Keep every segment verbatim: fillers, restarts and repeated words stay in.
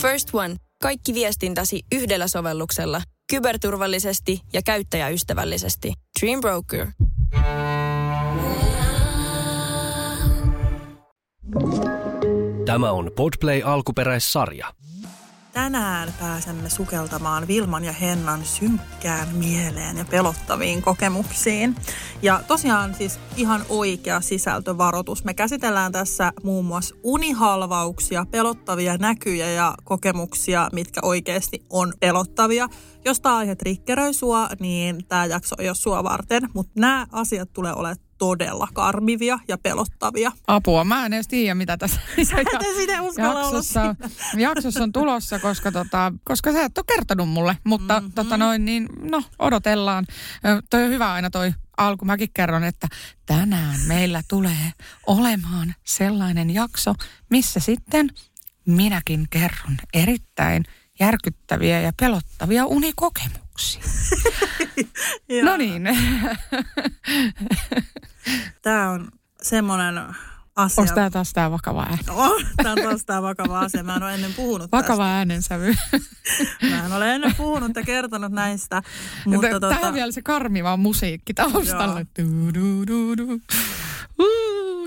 First One. Kaikki viestintäsi yhdellä sovelluksella. Kyberturvallisesti ja käyttäjäystävällisesti. Dream Broker. Tämä on Podplay alkuperäissarja. Tänään pääsemme sukeltamaan Vilman ja Hennan synkkään mieleen ja pelottaviin kokemuksiin. Ja tosiaan siis ihan oikea sisältövaroitus. Me käsitellään tässä muun muassa unihalvauksia, pelottavia näkyjä ja kokemuksia, mitkä oikeasti on pelottavia. Jos tämä aihe triggeröi sua, niin tämä jakso ei ole sua varten, mutta nämä asiat tulee olemaan todella karmivia ja pelottavia. Apua, mä en edes tiedä, mitä tässä jaksossa, jaksossa on tulossa, koska, tota, koska sä et ole kertonut mulle, mutta mm-hmm. tota noin, niin, no, odotellaan. Toi on hyvä aina toi alku. Mäkin kerron, että tänään meillä tulee olemaan sellainen jakso, missä sitten minäkin kerron erittäin järkyttäviä ja pelottavia unikokemuksia. No niin. Tämä on semmoinen asia. Onko tämä taas tämä vakava ääni? On, tämä on taas tämä vakava asia. Mä en ole ennen puhunut vakava tästä. Vakava äänensävy. Mä en ole ennen puhunut ja kertonut näistä. Mutta tämä tota... on vielä se karmiva musiikki taustalla.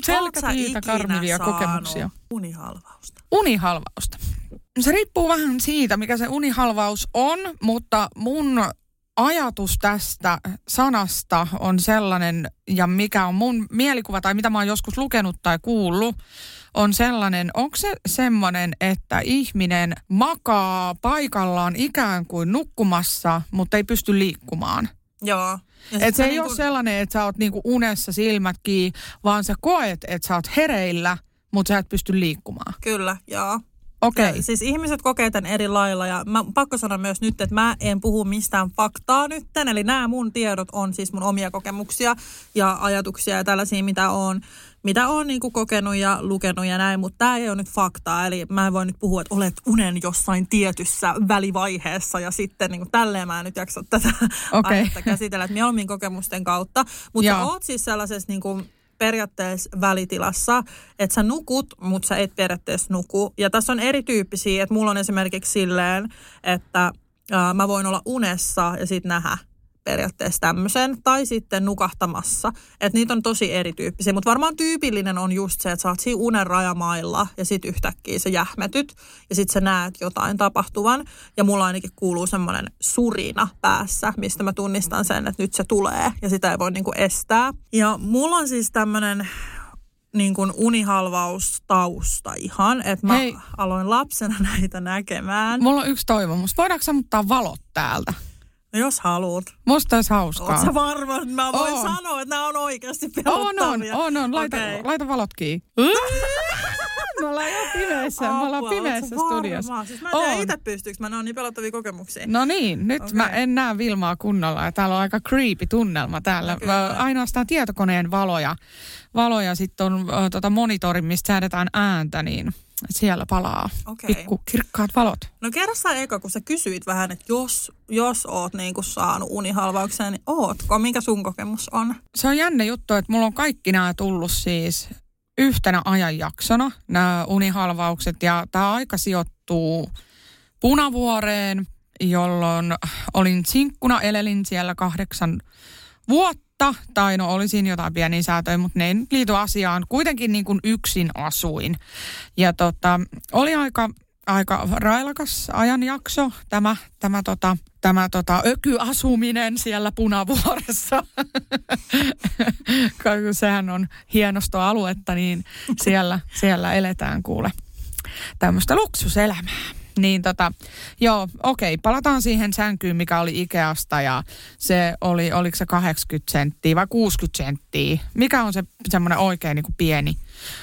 Selkäpiitä karmivia kokemuksia. Unihalvausta? Unihalvausta. Se riippuu vähän siitä, mikä se unihalvaus on, mutta mun ajatus tästä sanasta on sellainen, ja mikä on mun mielikuva, tai mitä mä oon joskus lukenut tai kuullut, on sellainen, onko se semmoinen, että ihminen makaa paikallaan ikään kuin nukkumassa, mutta ei pysty liikkumaan. Joo. Että se ei niinku... ole sellainen, että sä oot niinku unessa silmät kiinni, vaan sä koet, että sä oot hereillä, mutta sä et pysty liikkumaan. Kyllä, joo. Okei. Okay. Siis ihmiset kokee tämän eri lailla ja mä pakko sanoa myös nyt, että mä en puhu mistään faktaa nyt. Eli nämä mun tiedot on siis mun omia kokemuksia ja ajatuksia ja tällaisia, mitä on, mitä on niin kuin kokenut ja lukenut ja näin. Mutta tämä ei ole nyt faktaa. Eli mä en voi nyt puhua, että olet unen jossain tietyssä välivaiheessa ja sitten niin kuin tälleen mä en nyt jaksa tätä okay. aihetta käsitellä. Että mieluummin kokemusten kautta. Mutta oot siis sellaisessa... Niin kuin periaatteessa välitilassa, että sä nukut, mutta sä et periaatteessa nuku. Ja tässä on erityyppisiä, että mulla on esimerkiksi silleen, että ää, mä voin olla unessa ja sit nähdä periaatteessa tämmöisen, tai sitten nukahtamassa. Että niitä on tosi erityyppisiä, mutta varmaan tyypillinen on just se, että sä oot siinä unen rajamailla ja sit yhtäkkiä sä jähmetyt ja sit sä näet jotain tapahtuvan. Ja mulla ainakin kuuluu semmoinen surina päässä, mistä mä tunnistan sen, että nyt se tulee ja sitä ei voi niinku estää. Ja mulla on siis tämmöinen niin kuin unihalvaustausta ihan, että mä Hei. aloin lapsena näitä näkemään. Mulla on yksi toivomus. Voidaanko sammuttaa valot täältä? No jos haluat. Musta olisi hauskaa. Oot sä varma, että mä voin on. sanoa, että nämä on oikeasti pelottavia. On, on, on. on. Laita, okay. laita valot kiinni. Me ollaan ihan pimeässä. Me ollaan pimeässä studiossa. Siis mä en tiedä itse pystyykö. Mä näen niin pelottavia kokemuksia. No niin, nyt okay. mä en näe Vilmaa kunnolla. Ja täällä on aika creepy tunnelma täällä. Kyllä. Ainoastaan tietokoneen valoja. Valoja sitten on tota monitorin, mistä säädetään ääntä, niin... Siellä palaa okay. pikku kirkkaat valot. No kerro sä eka, kun sä kysyit vähän, että jos, jos oot niinku saanut unihalvauksia, niin ootko? Minkä sun kokemus on? Se on jännä juttu, että mulla on kaikki nämä tullut siis yhtenä ajanjaksona, nämä unihalvaukset. Ja tämä aika sijoittuu Punavuoreen, jolloin olin sinkkuna, elelin siellä kahdeksan vuotta. Tai no oli siinä jotain pieniä säätöjä, mutta ne ei nyt liity asiaan. Kuitenkin niin kuin yksin asuin. Ja tota, oli aika, aika railakas ajanjakso tämä, tämä, tota, tämä tota, ökyasuminen siellä Punavuoressa. Sehän on hienosta aluetta, niin siellä, siellä eletään kuule tämmöistä luksuselämää. Niin tota, joo, okei, palataan siihen sänkyyn, mikä oli Ikeasta ja se oli, oliko se kahdeksankymmentä senttiä vai kuusikymmentä senttiä. Mikä on se semmoinen oikein niin kuin pieni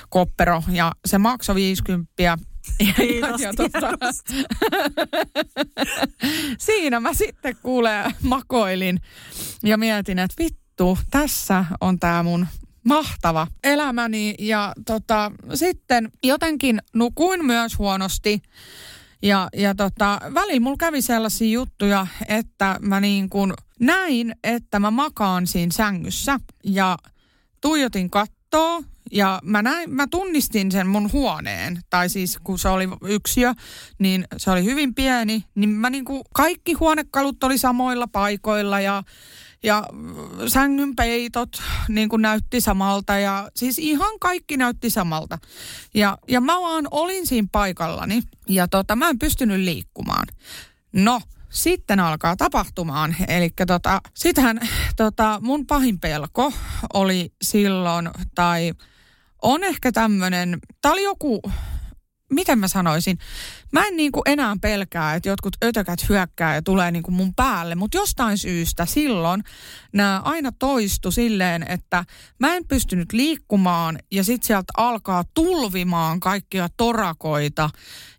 koppero ja se maksoi viisikymmentä. Kiitos, ja tota, siinä mä sitten kuulee makoilin ja mietin, että vittu, tässä on tää mun... mahtava elämäni ja tota, sitten jotenkin nukuin myös huonosti ja, ja tota, väliin mulla kävi sellaisia juttuja, että mä niin kuin näin, että mä makaan siinä sängyssä ja tuijotin kattoon. kattoa ja mä, näin, mä tunnistin sen mun huoneen. Tai siis kun se oli yksiö, niin se oli hyvin pieni. Niin mä niinku kaikki huonekalut oli samoilla paikoilla ja, ja sängynpeitot niinku näytti samalta. Ja siis ihan kaikki näytti samalta. Ja, ja mä vaan olin siinä paikallani ja tota, mä en pystynyt liikkumaan. No. Sitten alkaa tapahtumaan, eli tota, sitähän tota, mun pahin pelko oli silloin, tai on ehkä tämmöinen, tää oli joku, miten mä sanoisin, mä en niinku enää pelkää, että jotkut ötökät hyökkää ja tulee niinku mun päälle, mutta jostain syystä silloin nämä aina toistu silleen, että mä en pystynyt liikkumaan ja sit sieltä alkaa tulvimaan kaikkia torakoita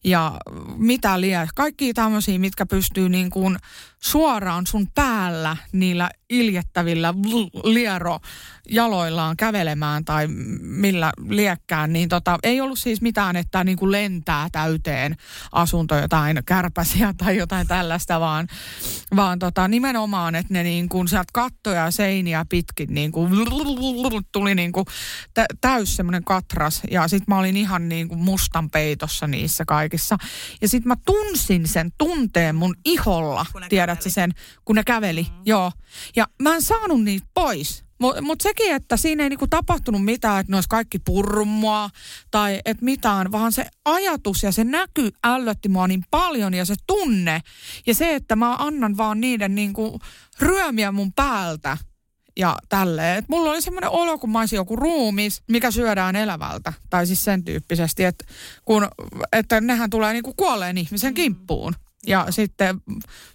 ja mitä liian, kaikkia tämmöisiä, mitkä pystyy niinku suoraan sun päällä niillä iljettävillä liero jaloillaan kävelemään tai millä liekkään, niin tota, ei ollut siis mitään, että niinku lentää täyteen asunto jotain kärpäsiä tai jotain tällaista, vaan, vaan tota, nimenomaan, että ne niin kuin sieltä kattoja ja seiniä pitkin niin kuin tuli niin kuin täys semmoinen katras ja sit mä olin ihan niin kuin mustan peitossa niissä kaikissa. Ja sit mä tunsin sen tunteen mun iholla, tiedätkö sen, kun ne käveli, mm. joo. Ja mä en saanut niitä pois. Mutta mut sekin, että siinä ei niinku tapahtunut mitään, että ne olisi kaikki purrumua tai et mitään, vaan se ajatus ja se näky ällötti mua niin paljon ja se tunne ja se, että mä annan vaan niiden niinku ryömiä mun päältä ja tälleen. Et mulla oli semmoinen olo, kun mä olisin joku ruumis, mikä syödään elävältä tai siis sen tyyppisesti, että et nehän tulee niinku kuolleen ihmisen kimppuun ja mm. sitten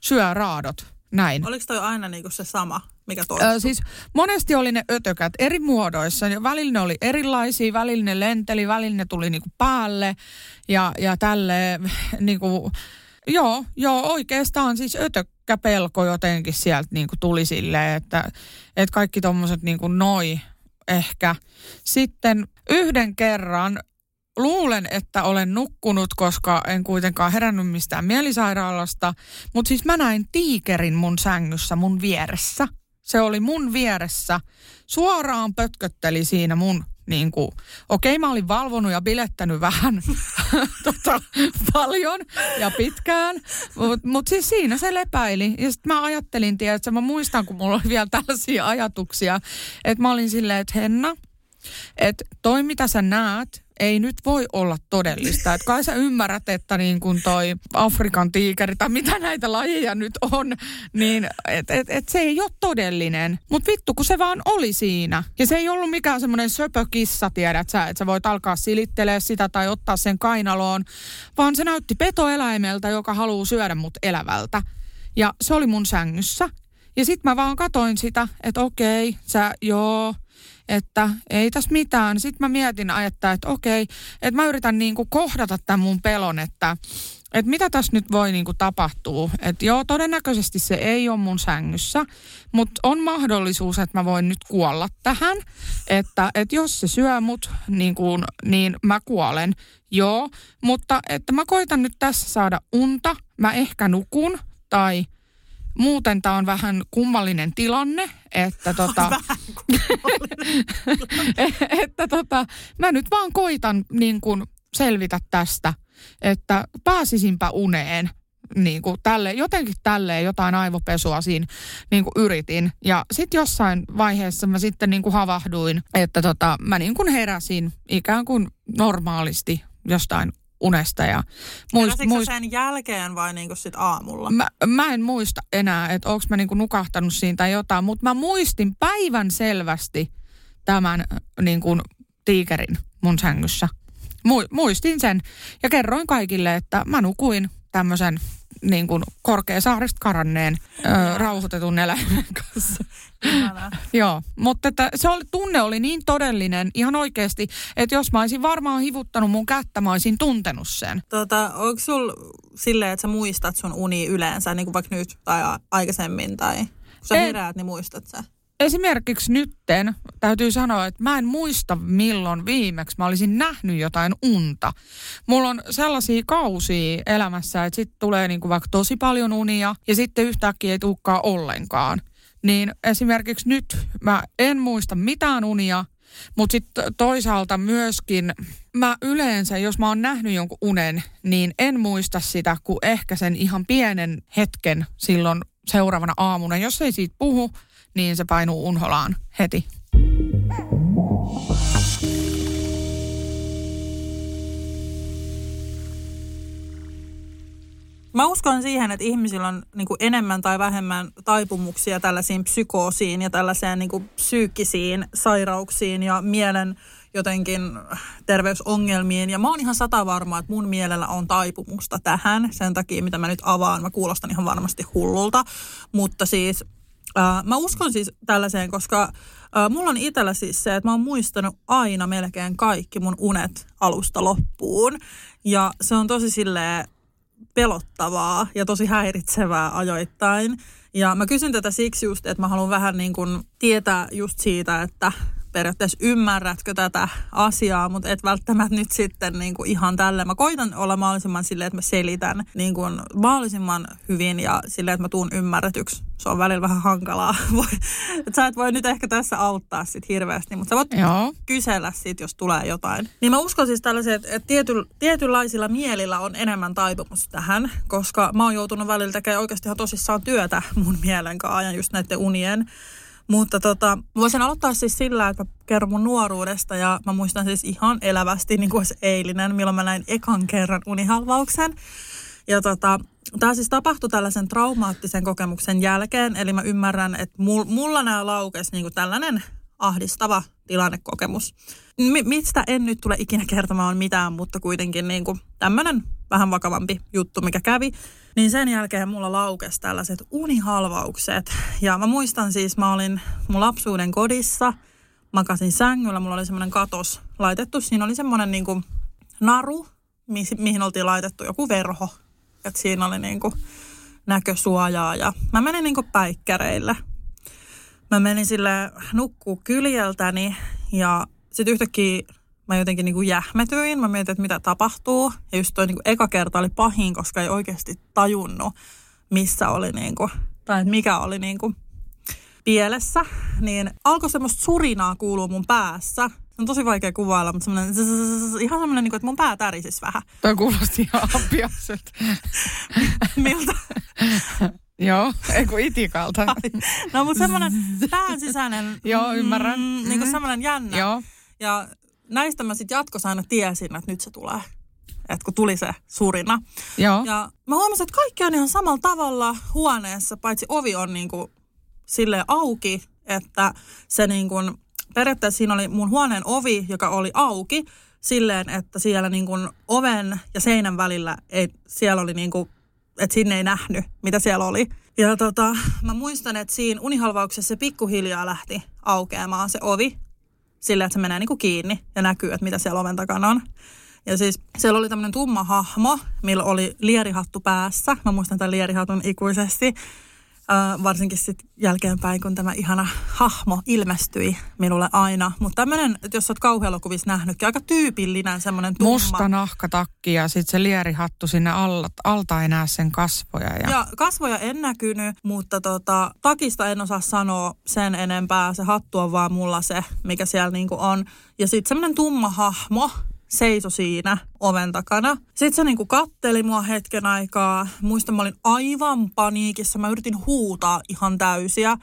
syö raadot. Näin. Oliko toi aina niinku se sama, mikä toistui? Öö, siis monesti oli ne ötökät eri muodoissa. Välillä ne oli erilaisia, välillä ne lenteli, välillä ne tuli niinku päälle ja, ja tälleen. Niinku, joo, joo, oikeastaan siis ötökkäpelko jotenkin sieltä niinku tuli silleen, että et kaikki tommoset niinku noi ehkä. Sitten yhden kerran luulen, että olen nukkunut, koska en kuitenkaan herännyt mistään mielisairaalasta. Mutta siis mä näin tiikerin mun sängyssä mun vieressä. Se oli mun vieressä. Suoraan pötkötteli siinä mun, niin kuin, okei mä olin valvonut ja bilettänyt vähän tota, paljon ja pitkään. Mutta mut siis siinä se lepäili. Ja sitten mä ajattelin, tiedätkö, mä muistan, kun mulla oli vielä tällaisia ajatuksia. Että mä olin silleen, että Henna, että toi mitä sä näet, ei nyt voi olla todellista. Et kai sä ymmärrät, että niin kun toi Afrikan tiikeri tai mitä näitä lajeja nyt on, niin et, et, et se ei ole todellinen. Mutta vittu, kun se vaan oli siinä. Ja se ei ollut mikään semmoinen söpökissa, tiedät sä, että sä voit alkaa silittelee sitä tai ottaa sen kainaloon, vaan se näytti petoeläimeltä, joka haluaa syödä mut elävältä. Ja se oli mun sängyssä. Ja sit mä vaan katoin sitä, että okei, sä joo, että ei tässä mitään. Sitten mä mietin ajattaa, että okei, että mä yritän niinku kohdata tämän mun pelon, että, että mitä tässä nyt voi niinku tapahtua. Että joo, todennäköisesti se ei ole mun sängyssä, mutta on mahdollisuus, että mä voin nyt kuolla tähän. Että, että jos se syö mut, niin, kun, niin mä kuolen. Joo, mutta että mä koitan nyt tässä saada unta. Mä ehkä nukun tai... Muuten tämä on vähän kummallinen tilanne, että tota, että tota, mä nyt vaan koitan niin kuin selvitä tästä, että pääsisinpä uneen niin kuin tälle, jotenkin tälleen jotain aivopesua siinä niin kuin yritin. Ja sitten jossain vaiheessa mä sitten niin kuin havahduin, että tota, mä niin kuin heräsin ikään kuin normaalisti jostain unesta. Ja muist, muist... sen jälkeen vai niinku sit aamulla? Mä, mä en muista enää, että onko mä niinku nukahtanut siinä tai jotain, mutta mä muistin päivän selvästi tämän niinku, tiikerin mun sängyssä. Mu- muistin sen ja kerroin kaikille, että mä nukuin tämmöisen niinku, Korkeasaarista karanneen ö, rauhoitetun eläimen kanssa. Joo, mutta että se oli, tunne oli niin todellinen ihan oikeasti, että jos mä olisin varmaan hivuttanut mun kättä, mä olisin tuntenut sen. Tota, onko sulla silleen, että sä muistat sun uni yleensä, niin kuin vaikka nyt tai a- aikaisemmin, tai kun sä en, heräät, niin muistat sä? Esimerkiksi nytten täytyy sanoa, että mä en muista milloin viimeksi mä olisin nähnyt jotain unta. Mulla on sellaisia kausia elämässä, että sit tulee niin kuin vaikka tosi paljon unia ja sitten yhtäkkiä ei tulekaan ollenkaan. Niin esimerkiksi nyt mä en muista mitään unia Mutta sitten toisaalta myöskin, mä yleensä, jos mä oon nähnyt jonkun unen, niin en muista sitä, kun ehkä sen ihan pienen hetken silloin seuraavana aamuna. Jos ei siitä puhu, niin se painuu unholaan heti. Mä uskon siihen, että ihmisillä on niin kuin enemmän tai vähemmän taipumuksia tällaisiin psykoosiin ja tällaiseen niin kuin psyykkisiin sairauksiin ja mielen jotenkin terveysongelmiin. Ja mä oon ihan satavarma, että mun mielellä on taipumusta tähän sen takia, mitä mä nyt avaan. Mä kuulostan ihan varmasti hullulta, mutta siis äh, mä uskon siis tällaiseen, koska äh, mulla on itsellä siis se, että mä oon muistanut aina melkein kaikki mun unet alusta loppuun. Ja se on tosi silleen pelottavaa ja tosi häiritsevää ajoittain. Ja mä kysyn tätä siksi just, että mä haluan vähän niin kuin tietää just siitä, että periaatteessa ymmärrätkö tätä asiaa, mutta et välttämättä nyt sitten niin kuin ihan tällä. Mä koitan olla mahdollisimman silleen, että mä selitän niin kuin mahdollisimman hyvin ja silleen, että mä tuun ymmärretyksi. Se on välillä vähän hankalaa. että sä et voi nyt ehkä tässä auttaa sit hirveästi, mutta sä voit Joo. kysellä sit, jos tulee jotain. Niin mä uskon siis tällaiset, että tiety, tietynlaisilla mielillä on enemmän taipumus tähän, koska mä oon joutunut välillä tekemään oikeasti ihan tosissaan työtä mun mielen kanssa ajan just näiden unien. Mutta tota, voisin aloittaa siis sillä, että mä kerron mun nuoruudesta ja mä muistan siis ihan elävästi, niin kuin olisi eilinen, milloin mä näin ekan kerran unihalvauksen. Ja tota, tämä siis tapahtui tällaisen traumaattisen kokemuksen jälkeen, eli mä ymmärrän, että mulla nämä laukesi niin kuin tällainen ahdistava tilannekokemus. Mistä en nyt tule ikinä kertomaan mitään, mutta kuitenkin niin kuin tämmöinen vähän vakavampi juttu, mikä kävi. Niin sen jälkeen mulla laukesi tällaiset unihalvaukset. Ja mä muistan siis, mä olin mun lapsuuden kodissa, makasin sängyllä, mulla oli semmoinen katos laitettu. Siinä oli semmoinen niinku naru, mihin oltiin laitettu joku verho. Että siinä oli niinku näkösuojaa ja mä menin niinku päikkäreille. Mä menin silleen nukkuu kyljeltäni ja sit yhtäkkiä mä jotenkin niin kuin jähmetyin. Mä mietin, että mitä tapahtuu. Ja just toi niin kuin eka kerta oli pahin, koska ei oikeasti tajunnut, missä oli niin kuin, tai mikä oli niin kuin pielessä. Niin alkoi semmoista surinaa kuulua mun päässä. Se on tosi vaikea kuvailla, mutta semmoinen, zzz, ihan semmoinen, niin kuin, että mun pää tärisisi vähän. Toi kuulosti ihan ampiaiselta. Miltä? Joo, ei kun itikalta. No, mutta semmoinen pään sisäinen. Joo, ymmärrän. Niin kuin semmoinen jännä. Joo. Ja näistä mä sitten jatkossa aina tiesin, että nyt se tulee, että kun tuli se surina. Joo. Ja mä huomasin, että kaikki on ihan samalla tavalla huoneessa, paitsi ovi on niin kuin silleen auki, että se niin kuin, periaatteessa siinä oli mun huoneen ovi, joka oli auki silleen, että siellä niin kuin oven ja seinän välillä ei, siellä oli niin kuin, että sinne ei nähnyt, mitä siellä oli. Ja tota, mä muistan, että siinä unihalvauksessa se pikkuhiljaa lähti aukeamaan se ovi. Sillä, että se menee niin kuin kiinni ja näkyy, että mitä siellä oven takana on. Ja siis siellä oli tämmöinen tumma hahmo, millä oli lierihattu päässä. Mä muistan tämän lierihatun ikuisesti. Äh, varsinkin sitten jälkeenpäin, kun tämä ihana hahmo ilmestyi minulle aina. Mutta tämmöinen, että jos sä oot kauhuelokuvissa nähnytkin, aika tyypillinen semmoinen tumma. Musta nahkatakki ja sitten se lierihattu sinne alla, alta ei näe sen kasvoja. Ja, ja kasvoja en näkynyt, mutta tota, takista en osaa sanoa sen enempää. Se hattu on vaan mulla se, mikä siellä niinku on. Ja sitten semmoinen tumma hahmo seiso siinä oven takana. Sitten se niinku katteli mua hetken aikaa. Muistan, mä olin aivan paniikissa. Mä yritin huutaa ihan täysiä,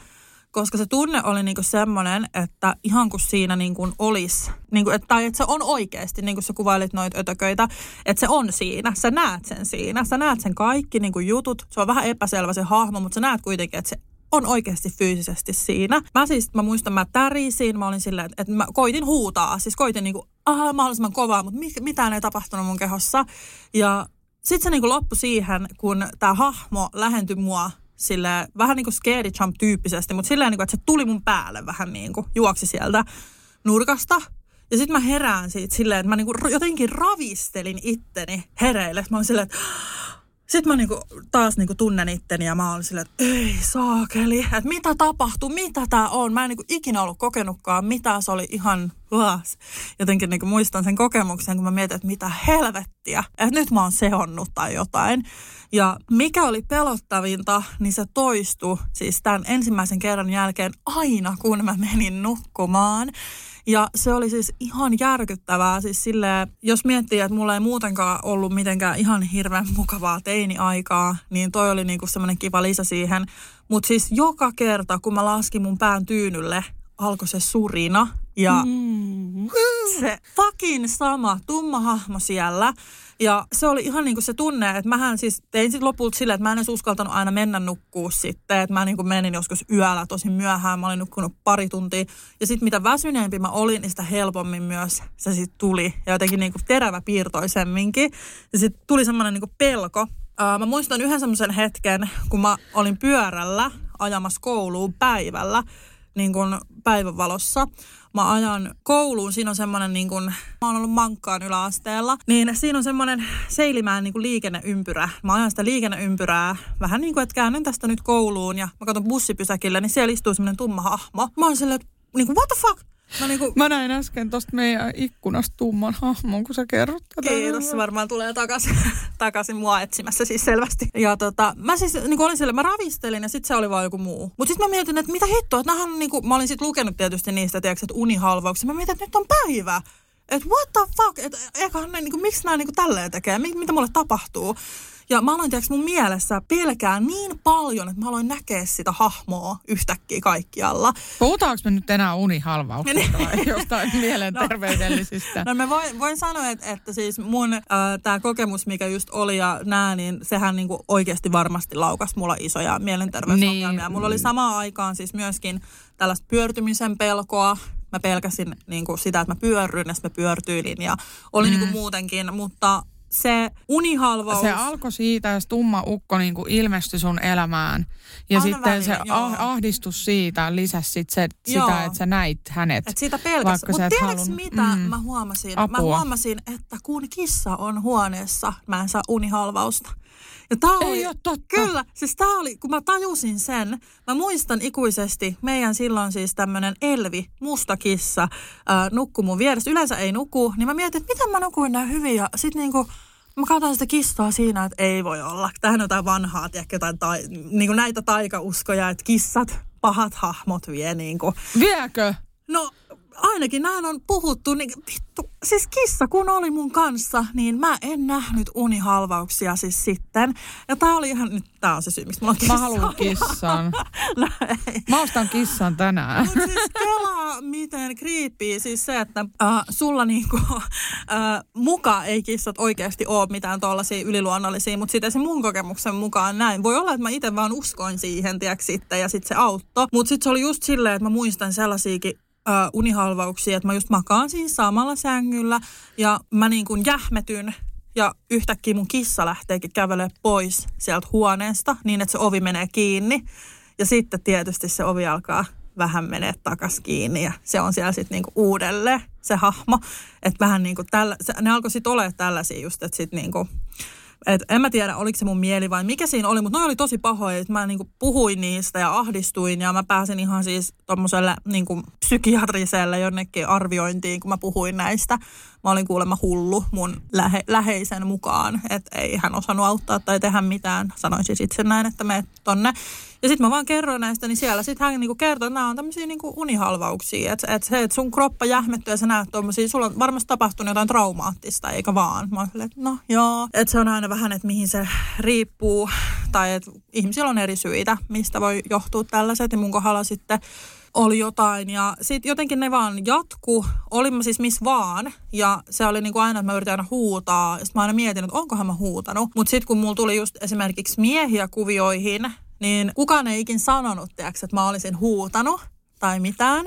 koska se tunne oli niinku semmoinen, että ihan kuin siinä niinku olisi. Niinku, et, tai että se on oikeasti, niin kuin sä kuvailit noita ötököitä, että se on siinä. Sä näet sen siinä. Sä näet sen kaikki niinku jutut. Se on vähän epäselvä se hahmo, mutta sä näet kuitenkin, että se on oikeasti fyysisesti siinä. Mä siis, mä muistan, mä tärisin. Mä olin silleen, että mä koitin huutaa. Siis koitin niinku aha, mahdollisimman kovaa, mutta mitään ei tapahtunut mun kehossa. Ja sitten se niinku loppui siihen, kun tämä hahmo lähentyi mua silleen, vähän niin kuin scary jump tyyppisesti, mutta silleen, että se tuli mun päälle vähän niin kuin, juoksi sieltä nurkasta. Ja sitten mä herään siitä silleen, että mä niinku jotenkin ravistelin itteni hereille. Mä olin silleen, että sitten mä niinku taas niinku tunnen itteni ja mä olin silleen, että ei saakeli, että mitä tapahtui, mitä tää on. Mä en niinku ikinä ollut kokenutkaan mitään, se oli ihan vaas. Jotenkin niin kuin muistan sen kokemuksen, kun mä mietin, että mitä helvettiä, että nyt mä oon sehonnut tai jotain. Ja mikä oli pelottavinta, niin se toistui siis tämän ensimmäisen kerran jälkeen aina, kun mä menin nukkumaan. Ja se oli siis ihan järkyttävää, siis silleen, jos miettii, että mulla ei muutenkaan ollut mitenkään ihan hirveän mukavaa teiniaikaa, niin toi oli niinku semmoinen kiva lisä siihen. Mutta siis joka kerta, kun mä laskin mun pään tyynylle, alkoi se surina ja mm. se fucking sama tumma hahmo siellä. Ja se oli ihan niinku se tunne, että mähän siis tein sit lopulta silleen, että mä en edes uskaltanut aina mennä nukkuu sitten. Että mä niinku menin joskus yöllä tosi myöhään, mä olin nukkunut pari tuntia. Ja sit mitä väsyneempi mä olin, niin sitä helpommin myös se sit tuli. Ja jotenkin niinku teräväpiirtoisemminkin. Ja sit tuli semmoinen niinku pelko. Ää, mä muistan yhden semmoisen hetken, kun mä olin pyörällä ajamassa kouluun päivällä. Niin kuin päivänvalossa. Mä ajan kouluun, siinä on semmoinen niin kuin, mä oon ollut Mankkaan yläasteella, niin siinä on semmoinen Seilimään niin kuin liikenneympyrä. Mä ajan sitä liikenneympyrää vähän niin kuin, että käännän tästä nyt kouluun ja mä katson bussipysäkillä, niin siellä istuu semmoinen tumma hahmo. Mä oon silleen, niin kuin what the fuck? Mä, niin kuin... mä näin äsken tosta meidän ikkunasta tumman hahmon, kun sä kerrot. Kiitos, se varmaan tulee takaisin, takaisin mua etsimässä siis selvästi. Ja tota, mä siis niin kuin olin siellä, mä ravistelin ja sit se oli vaan joku muu. Mut sit mä mietin, että mitä hittoa, että näähän niin kuin, mä olin sit lukenut tietysti niistä, tiedätkö, että unihalvauksia. Mä mietin, että nyt on päivä. Että what the fuck, että eiköhän ne, niin kuin, miksi nää niin kuin tälleen tekee, mitä mulle tapahtuu. Ja mä aloin, tiedätkö, mun mielessä pelkää niin paljon, että mä aloin näkeä sitä hahmoa yhtäkkiä kaikkialla. Puhutaanko me nyt enää unihalvauksesta vai jostain mielenterveydellisistä? No, no mä voin, voin sanoa, että, että siis mun äh, tää kokemus, mikä just oli ja nää, niin sehän niinku oikeasti varmasti laukasi mulla isoja mielenterveysongelmia. Niin. Mulla oli samaan aikaan siis myöskin tällaista pyörtymisen pelkoa. Mä pelkäsin niinku sitä, että mä pyörryn ja sitten mä pyörtyilin ja oli mm. niinku muutenkin, mutta... Se unihalvaus. Se alkoi siitä, ja tumma ukko niin kuin ilmestyi sun elämään. Ja aina sitten väliin, se ah- ahdistus siitä lisäsi sit se, sitä, että sä näit hänet. Että siitä pelkästään. Mutta tiedätkö halun... mitä mm, mä huomasin? Apua. Mä huomasin, että kun kissa on huoneessa, mä en saa unihalvausta. Ja tää oli, ei ole totta. Kyllä, siis tää oli, kun mä tajusin sen, mä muistan ikuisesti, meidän silloin siis tämmönen Elvi, musta kissa, äh, nukkui mun vieressä. Yleensä ei nuku, niin mä mietin, että miten mä nukuin näin hyvin ja sit niinku... Mä katsoin sitä kissaa siinä, että ei voi olla. Tähän on jotain vanhaa, tiedäkö, jotain tai, niin kuin näitä taikauskoja, että kissat, pahat hahmot vie niin kuin. Viekö? No ainakin näin on puhuttu, niin vittu. Siis kissa kun oli mun kanssa, niin mä en nähnyt unihalvauksia siis sitten. Ja tää oli ihan, nyt tää on se syy, miksi mulla on kissa. Mä haluan kissan. No, mä ostan kissan tänään. Mut siis kelaa miten creepy, siis se, että äh, sulla niinku, äh, muka ei kissat oikeasti oo mitään tollasia yliluonnollisia, mutta sitten se mun kokemuksen mukaan näin. Voi olla, että mä ite vaan uskoin siihen, tiedätkö sitten, ja sit se auttoi. Mut sit se oli just silleen, että mä muistan sellaisiakin, Uh, unihalvauksia, että mä just makaan siinä samalla sängyllä ja mä niin kuin jähmetyn ja yhtäkkiä mun kissa lähteekin kävelemään pois sieltä huoneesta niin, että se ovi menee kiinni ja sitten tietysti se ovi alkaa vähän menee takas kiinni ja se on siellä sitten niinku uudelleen se hahmo, että vähän niinku tällä, se, ne alkoi sitten olemaan tällaisia just, että sitten niinku et en mä tiedä, oliko se mun mieli vai mikä siinä oli, mutta noi oli tosi pahoja, että mä niinku puhuin niistä ja ahdistuin ja mä pääsin ihan siis tommoselle niinku psykiatriselle jonnekin arviointiin, kun mä puhuin näistä. Mä olin kuulemma hullu mun lähe, läheisen mukaan, että ei hän osannut auttaa tai tehdä mitään. Sanoin siis itse näin, että meet tonne. Ja sit mä vaan kerroin näistä, niin siellä sit hän niinku kertoi, että nämä on tämmöisiä niinku unihalvauksia. Että et se, että sun kroppa jähmettyy ja sä näet tommosia, sulla on varmasti tapahtunut jotain traumaattista, eikä vaan. Mä olin, että no joo. Että se on aina vähän, että mihin se riippuu. Tai että ihmisillä on eri syitä, mistä voi johtua tällaiset. Ja mun kohdalla sitten... oli jotain ja sitten jotenkin ne vaan jatku, olin mä siis missä vaan ja se oli niinku aina, että mä yritin aina huutaa ja sit mä aina mietin, että onkohan mä huutanut. Mut sit kun mulla tuli just esimerkiksi miehiä kuvioihin, niin kukaan ei ikin sanonut, tiiäks, että mä olisin huutanut tai mitään.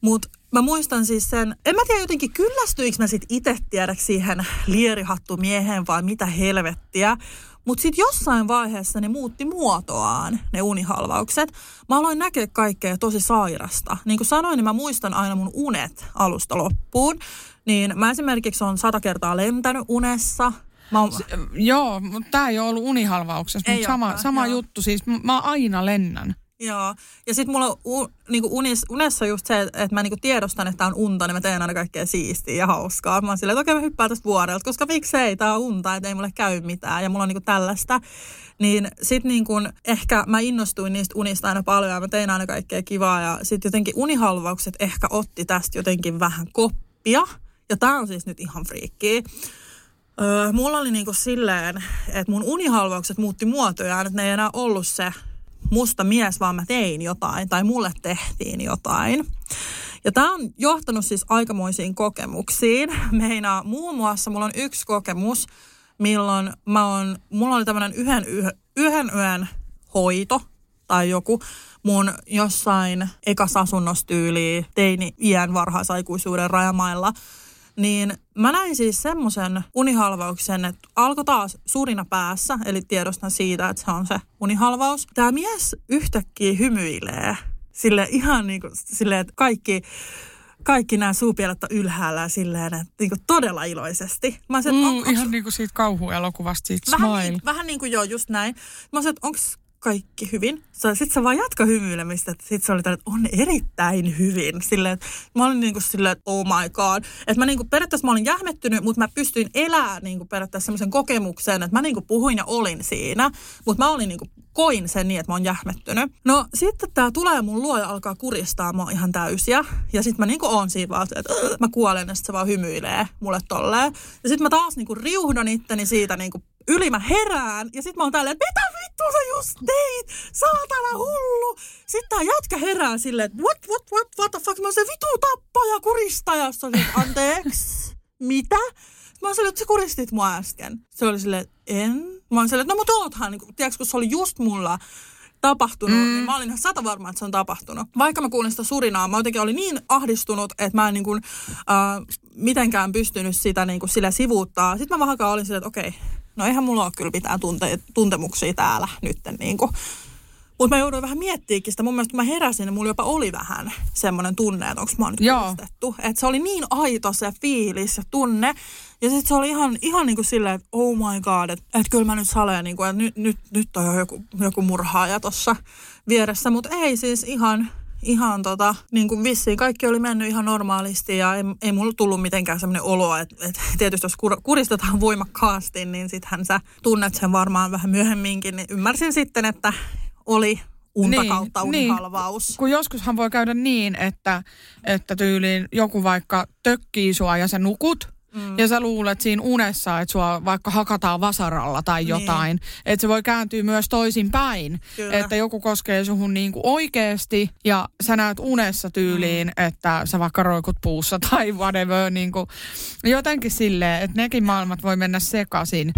Mut mä muistan siis sen, en mä tiedä jotenkin kyllästyikö mä sit ite tiedäks siihen lierihattumieheen vai mitä helvettiä. Mutta sitten jossain vaiheessa ne muutti muotoaan, ne unihalvaukset. Mä aloin näkeä kaikkea tosi sairasta. Niin kuin sanoin, niin mä muistan aina mun unet alusta loppuun. Niin mä esimerkiksi on sata kertaa lentänyt unessa. Mä oon... Se, joo, mutta tää ei ole ollut unihalvauksessa, mutta sama, sama juttu siis. Mä aina lennän. Joo. Ja sitten mulla on u, niinku unis, unessa just se, että mä niinku tiedostan, että tää on unta, niin mä teen aina kaikkea siistiä ja hauskaa. Mä oon silleen, että okei, mä hyppään tästä vuorelta, koska miksei, tää on unta, että ei mulle käy mitään. Ja mulla on niinku tällaista. Niin sit niinku, ehkä mä innostuin niistä unista aina paljon ja mä tein aina kaikkea kivaa. Ja sit jotenkin unihalvaukset ehkä otti tästä jotenkin vähän koppia. Ja tää on siis nyt ihan friikkiä. Öö, mulla oli niinku silleen, että mun unihalvaukset muutti muotojaan, että ne ei enää ollut se musta mies, vaan mä tein jotain tai mulle tehtiin jotain. Ja tää on johtanut siis aikamoisiin kokemuksiin. Meinaa muun muassa mulla on yksi kokemus, milloin mä oon, mulla oli tämmönen yhden, yhden yön hoito tai joku mun jossain ekasasunnostyyliin teini-iän varhaisaikuisuuden rajamailla. Niin mä näin siis semmoisen unihalvauksen, että alkoi taas surina päässä, eli tiedostan siitä, että se on se unihalvaus. Tää mies yhtäkkiä hymyilee, sille ihan niin kuin silleen, että kaikki, kaikki nämä suupielet on ylhäällä silleen, että niin kuin todella iloisesti. Mä sen, mm, on, onks... Ihan niin kuin siitä kauhuelokuvasta, siitä smile. Vähän niin, vähän niin kuin joo, just näin. Mä sanoin, että onko kaikki hyvin? Sitten se vaan jatkoi hymyilemistä. Sitten se oli tällainen, että on erittäin hyvin. Silleen, mä olin niin kuin silleen, että oh my god. Että mä niin kuin periaatteessa mä olin jähmettynyt, mutta mä pystyin elämään niin kuin periaatteessa semmoisen kokemuksen, että mä niin kuin puhuin ja olin siinä. Mutta mä olin niin kuin, koin sen niin, että mä oon jähmettynyt. No sitten tää tulee mun luo ja alkaa kuristaa mua ihan täysiä. Ja sitten mä niin kuin oon siinä vaan, että mä kuolen ja sitten se vaan hymyilee mulle tolleen. Ja sitten mä taas niin kuin riuhdon itteni siitä niin kuin yli mä herään ja sit mä oon tälleen, että mitä vittua sä just teit? Saatana hullu! Sitten tää jätkä herää silleen, että what, what, what, what the fuck? Mä oon se vitu tappaja kuristajassa. Anteeksi, mitä? Mä oon silleen, että sä kuristit mua äsken. Se oli silleen, en. Mä oon silleen, että no mut oothan, niin, tiiäks, kun se oli just mulla tapahtunut, mm. niin mä olin ihan sata varma, että se on tapahtunut. Vaikka mä kuulin sitä surinaa, mä jotenkin olin niin ahdistunut, että mä en niin kuin, äh, mitenkään pystynyt sitä niin kuin sillä sivuuttaa. Sitten mä vaan hakaan olin silleen, että okei. Okay. No eihän mulla ole kyllä mitään tunte- tuntemuksia täällä nytten niinku. Mutta mä jouduin vähän miettiinkin sitä. Mun mielestä kun mä heräsin, niin mulla jopa oli vähän semmoinen tunne, että onko mä nyt kuristettu. Että se oli niin aito se fiilis ja tunne. Ja sitten se oli ihan, ihan niin kuin silleen, että oh my god, että et kyllä mä nyt saleen, niinku, että nyt, nyt, nyt on jo joku, joku murhaaja tuossa vieressä. Mutta ei siis ihan... Ihan tota, niin kuin vissiin kaikki oli mennyt ihan normaalisti ja ei, ei mulla tullut mitenkään semmoinen oloa, että et tietysti jos kur, kuristetaan voimakkaasti, niin sittenhän sä tunnet sen varmaan vähän myöhemminkin, niin ymmärsin sitten, että oli unta niin, kautta unihalvaus. Niin, kun joskushan voi käydä niin, että, että tyyliin joku vaikka tökkii sua ja sä nukut. Mm. Ja sä luulet siinä unessa, että sua vaikka hakataan vasaralla tai jotain. Niin. Että se voi kääntyä myös toisin päin. Kyllä. Että joku koskee suhun niinku oikeesti ja sä näet unessa tyyliin, mm. että sä vaikka roikut puussa tai whatever. Niinku. Jotenkin silleen, että nekin maailmat voi mennä sekaisin.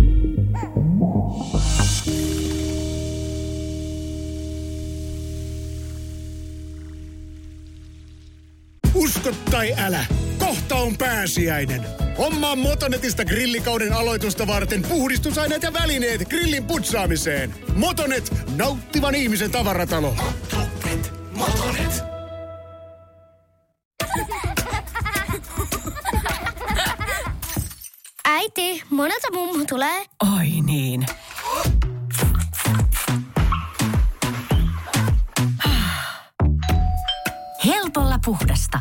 Usko tai älä, kohta on pääsiäinen. Hommaa Motonetista grillikauden aloitusta varten puhdistusaineet ja välineet grillin putsaamiseen. Motonet, nauttivan ihmisen tavaratalo. Motonet, Motonet. Äiti, monelta mummu tulee? Ai niin. Helpolla puhdasta.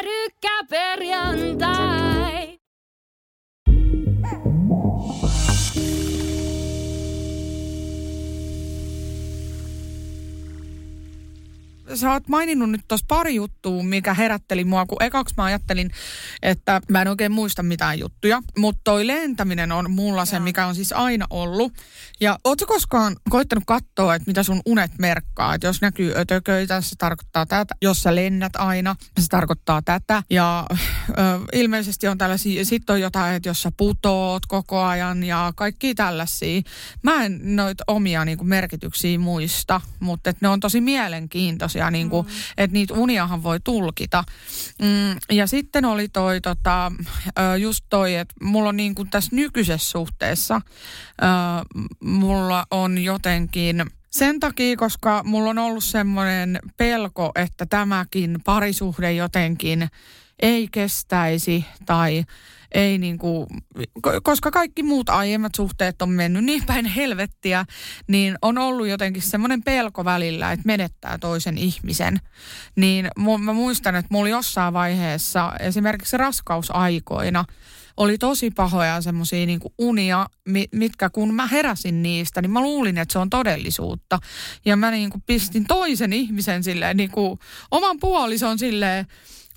Perjantai. Sä oot maininnut nyt tuossa pari juttua, mikä herätteli mua, kun ekaksi mä ajattelin, että mä en oikein muista mitään juttuja. Mutta toi lentäminen on mulla se, mikä on siis aina ollut. Ja oot sä koskaan koittanut katsoa, että mitä sun unet merkkaa? Että jos näkyy ötököitä, se tarkoittaa tätä. Jos sä lennät aina, se tarkoittaa tätä. Ja ö, ilmeisesti on tällaisia, sit on jotain, että jos sä putoot koko ajan ja kaikki tällaisia. Mä en noita omia niinku merkityksiä muista, mutta ne on tosi mielenkiintoisia. sellaisia, niin kuin, mm. että niitä uniahan voi tulkita. Mm, ja sitten oli toi, tota, just toi, että mulla on niin kuin tässä nykyisessä suhteessa, äh, mulla on jotenkin... Sen takia, koska mulla on ollut semmoinen pelko, että tämäkin parisuhde jotenkin ei kestäisi tai ei niinku, koska kaikki muut aiemmat suhteet on mennyt niin päin helvettiä, niin on ollut jotenkin semmoinen pelko välillä, että menettää toisen ihmisen. Niin mä muistan, että mulla jossain vaiheessa esimerkiksi raskausaikoina oli tosi pahoja semmoisia niinku unia, mitkä kun mä heräsin niistä, niin mä luulin, että se on todellisuutta. Ja mä niinku pistin toisen ihmisen silleen, niinku, oman puolison silleen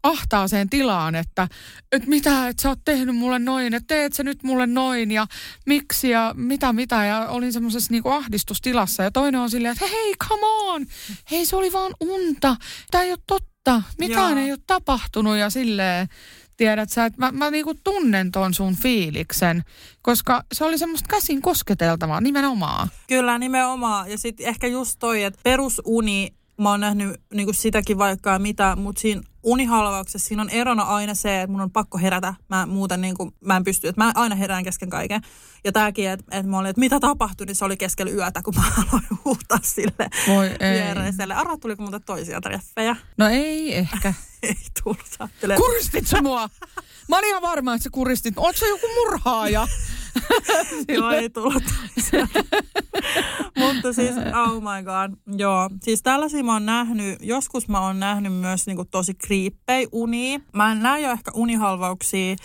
ahtaaseen tilaan, että, että mitä, että sä oot tehnyt mulle noin, että teet sä nyt mulle noin ja miksi ja mitä, mitä. Ja olin semmoisessa niinku ahdistustilassa ja toinen on silleen, että hei, come on, hei se oli vaan unta, tää ei ole totta, mitään Jaa. ei ole tapahtunut ja silleen. Tiedät sä, että mä, mä niinku tunnen ton sun fiiliksen, koska se oli semmoista käsin kosketeltavaa nimenomaan. Kyllä, nimenomaan. Ja sitten ehkä just toi, että perusuni, mä oon nähnyt niinku sitäkin vaikka mitä, mutta siinä unihalvauksessa siinä on erona aina se, että mun on pakko herätä. Mä muuten niinku, mä en pysty, että mä aina herään kesken kaiken. Ja tääkin, että et mä olin, että mitä tapahtui, niin se oli keskellä yötä, kun mä aloin huutaa sille viereiselle. Arvaa, tuliko muuten toisia treffejä? No ei ehkä. Ei tulta. Kuristit sä mua? Mä oon ihan varma, että sä kuristit. Oot sä joku murhaaja? Joo, ei tullut. Mutta siis, oh my god. Joo, siis tällaisia mä oon nähnyt, joskus mä oon nähnyt myös niinku tosi kriippejä unia. Mä en näe jo ehkä unihalvauksia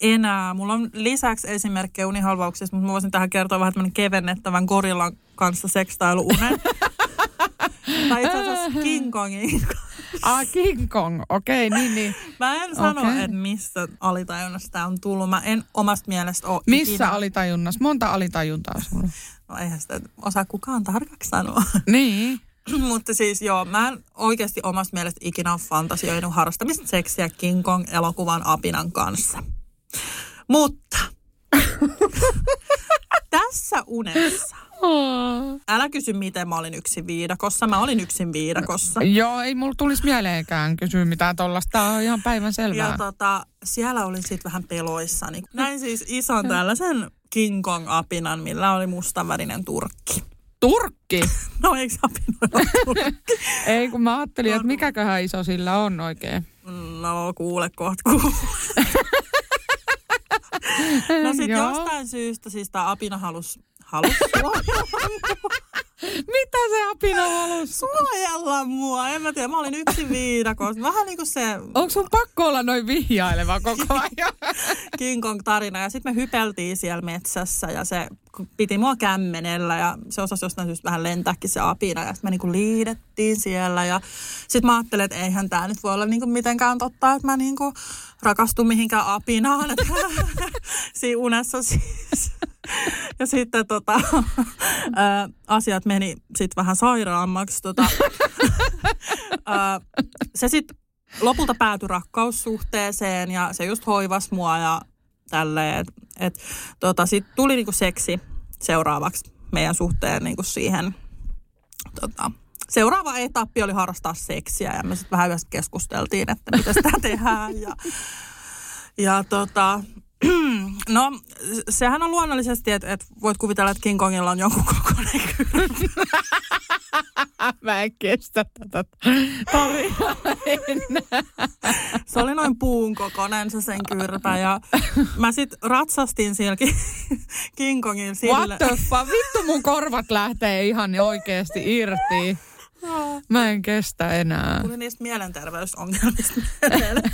enää. Mulla on lisäksi esimerkkejä unihalvauksista, mutta mä voisin tähän kertoa vähän tämmönen kevennettävän gorillan kanssa sekstailu-unen. Tai itse asiassa King Kongin. Ah, King Kong. Okei, okay, niin, niin. Mä en sano, okay. että mistä alitajunnasta on tullut. Mä en omasta mielestä ole Missä ikinä. alitajunnassa? Monta alitajuntaa sulla? No eihän sitä osaa kukaan tarkaksi sanoa. Niin. Mutta siis joo, mä en oikeasti omasta mielestä ikinä ole fantasioinut harrastamista seksiä King Kong-elokuvan apinan kanssa. Mutta tässä unessa... Oh. Älä kysy, miten mä olin yksin viidakossa. Mä olin yksin viidakossa. No, joo, ei mulla tulisi mieleenkään kysyä mitään tollasta. Tää on ihan päivänselvää. Ja tota, siellä olin sit vähän peloissani. Näin siis ison tällaisen King Kong-apinan, millä oli mustanvärinen turkki. Turkki? No eikö apinoilla turkki? Ei, kun mä ajattelin, että mikäköhän iso sillä on oikein. No kuule, kohta kuule. No sit joo. jostain syystä siis tää apina halusi... Halus suojella. Mitä se apina halus? Suojella mua. En mä tiedä. Mä olin yksin viidakossa. Vähän niin kuin se... Onko sun pakko olla noin vihjaileva koko ajan? King Kong-tarina. Ja sitten me hypeltiin siellä metsässä ja se piti mua kämmenellä ja se osasi jostain syystä vähän lentääkin se apina. Ja sitten me niinku liidettiin siellä ja sitten mä ajattelin, että eihän tää nyt voi olla niinku mitenkään totta, että mä niinku rakastun mihinkään apinaan. Siinä unessa siis... Ja sitten tota, ää, asiat meni sitten vähän sairaammaksi. Tota, ää, se sitten lopulta päätyi rakkaussuhteeseen ja se just hoivasi mua ja tälleen. Tota, sitten tuli niinku seksi seuraavaksi meidän suhteen niinku siihen. Tota, seuraava etappi oli harrastaa seksiä ja me sitten vähän yhdessä keskusteltiin, että mitä sitä tehdään. Ja, ja tota... No, sehän on luonnollisesti, että et voit kuvitella, että King Kongilla on jonkun kokoinen kylpylä. Mä en kestä tätä tarinaa enää. Se oli noin puun kokoinen se sen kyrpä ja mä sit ratsastin siellä King Kongin sille. What vittu mun korvat lähtee ihan oikeesti irti. Mä en kestä enää. Tuli niistä mielenterveysongelmista mieleen.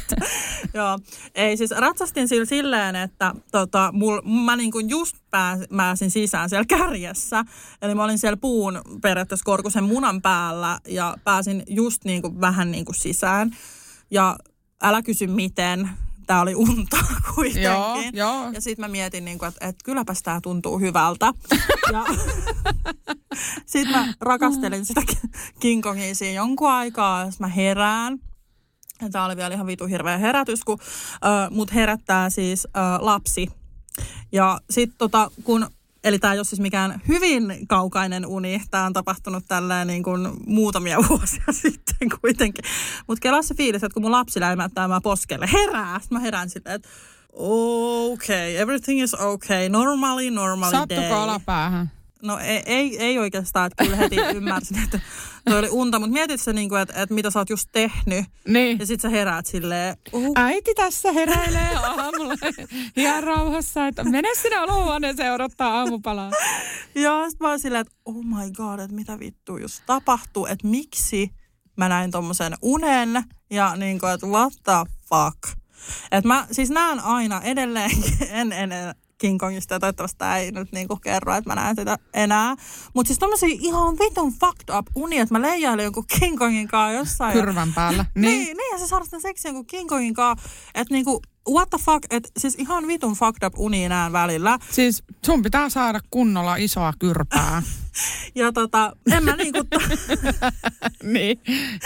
Joo. Ei siis ratsastin sillä silleen, että tota, mul, mä niinku just pääsin sisään siellä kärjessä. Eli mä olin siellä puun periaatteessa korkuisen munan päällä ja pääsin just niinku vähän niinku sisään. Ja älä kysy miten. Tää oli unta kuitenkin. Joo, joo. Ja sit mä mietin, niinku, että et kylläpäs tää tuntuu hyvältä. Ja sit mä rakastelin sitä King Kongia siinä jonkun aikaa, jos mä herään. Ja tää oli vielä ihan vitu hirveä herätys, kun äh, mut herättää siis äh, lapsi. Ja sit tota, kun Eli tämä ei ole siis mikään hyvin kaukainen uni. Tämä on tapahtunut tällä niin kuin muutamia vuosia sitten kuitenkin. Mutta kelaa se fiilis, että kun mun lapsi läimättää mä poskelle, herää. Sitten mä herään silleen, että okay, everything is okay. Normally, normally day. Sattuko alapäähän? No ei, ei, ei oikeastaan, että kyllä heti ymmärsin, että toi oli unta. Mutta mietit sä, niin kuin, että, että mitä sä oot just tehnyt. Niin. Ja sit sä heräät silleen. Uh. Äiti tässä heräilee aamulla ihan rauhassa, että mene sinä olohuoneeseen odottaa aamupalaa. Joo, sit mä oon silleen, että oh my god, että mitä vittua just tapahtuu. Että miksi mä näin tommosen unen ja niin kuin, että what the fuck. Että mä siis näen aina edelleen, en en, en King Kongista, ja toivottavasti tämä ei nyt niinku kerro, että mä näen sitä enää. Mutta siis tommosia ihan vitun fucked up unia, että mä leijailin jonkun King Kongin kaa jossain. Kyrvän päällä. Niin, niin, niin ja se saada sitä seksiä jonkun King Kongin kaa. Että niinku, what the fuck, että siis ihan vitun fucked up unia näen välillä. Siis sun pitää saada kunnolla isoa kyrpää. Ja tota, en mä niinku niin,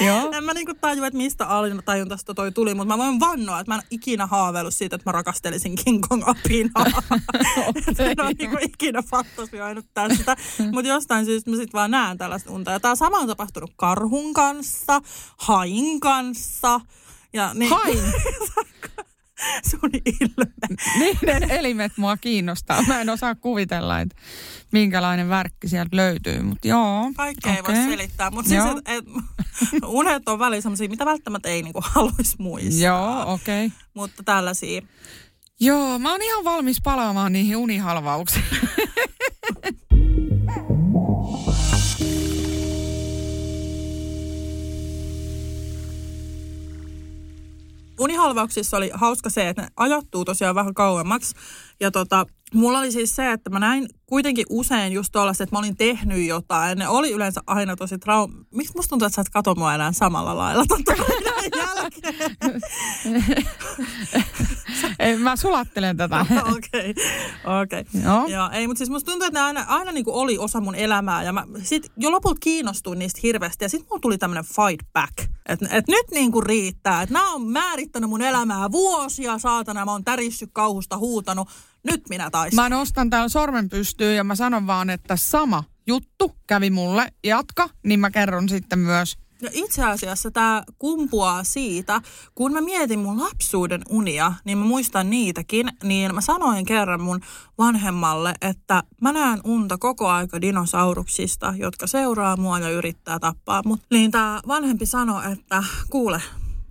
joo. En mä niinku tajua, että mistä alin tajuntasta toi tuli, mutta mä voin vannoa, että mä en ikinä haaveillut siitä, että mä rakastelisin King Kong-apinaa. En ole niinku ikinä fantasioinut tästä. Mutta jostain syystä mä sit vaan näen tällaista unta. Ja tää sama on tapahtunut karhun kanssa, hain kanssa. Ja niin, hain? Sun ilme. Niiden elimet mua kiinnostaa. Mä en osaa kuvitella, että minkälainen värkki sieltä löytyy, mutta joo. Kaikkea okay. Ei voi selittää, mutta siis et, et, unet on väliin sellaisia, mitä välttämättä ei niinku haluaisi muistaa. Joo, okei. Okay. Mutta tällaisia. Joo, mä oon ihan valmis palaamaan niihin unihalvauksiin. Unihalvauksissa oli hauska se, että ne ajoittuu tosiaan vähän kauemmaksi. Ja tota, mulla oli siis se, että mä näin kuitenkin usein just tuollaista, että mä olin tehnyt jotain. Ne oli yleensä aina tosi traum... Miksi musta tuntuu, että sä et kato mua enää samalla lailla tämän jälkeen? Ei, mä sulattelen tätä. Okei, okei. Joo, ei, mutta siis musta tuntuu, että ne aina, aina niin kuin oli osa mun elämää. Ja mä sit jo lopulta kiinnostuin niistä hirveästi. Ja sit mulla tuli tämmönen fight back. Että et nyt niin kuin riittää. Että nää on määrittänyt mun elämää vuosia, saatana. Mä oon tärissyt kauhusta, huutanut. Nyt minä taistelen. Mä nostan täällä sormen pystyyn ja mä sanon vaan, että sama juttu kävi mulle. Jatka, niin mä kerron sitten myös. Ja itse asiassa tää kumpuaa siitä, kun mä mietin mun lapsuuden unia, niin mä muistan niitäkin, niin mä sanoin kerran mun vanhemmalle, että mä näen unta koko aika dinosauruksista, jotka seuraa mua ja yrittää tappaa mut. Niin tää vanhempi sanoi, että kuule,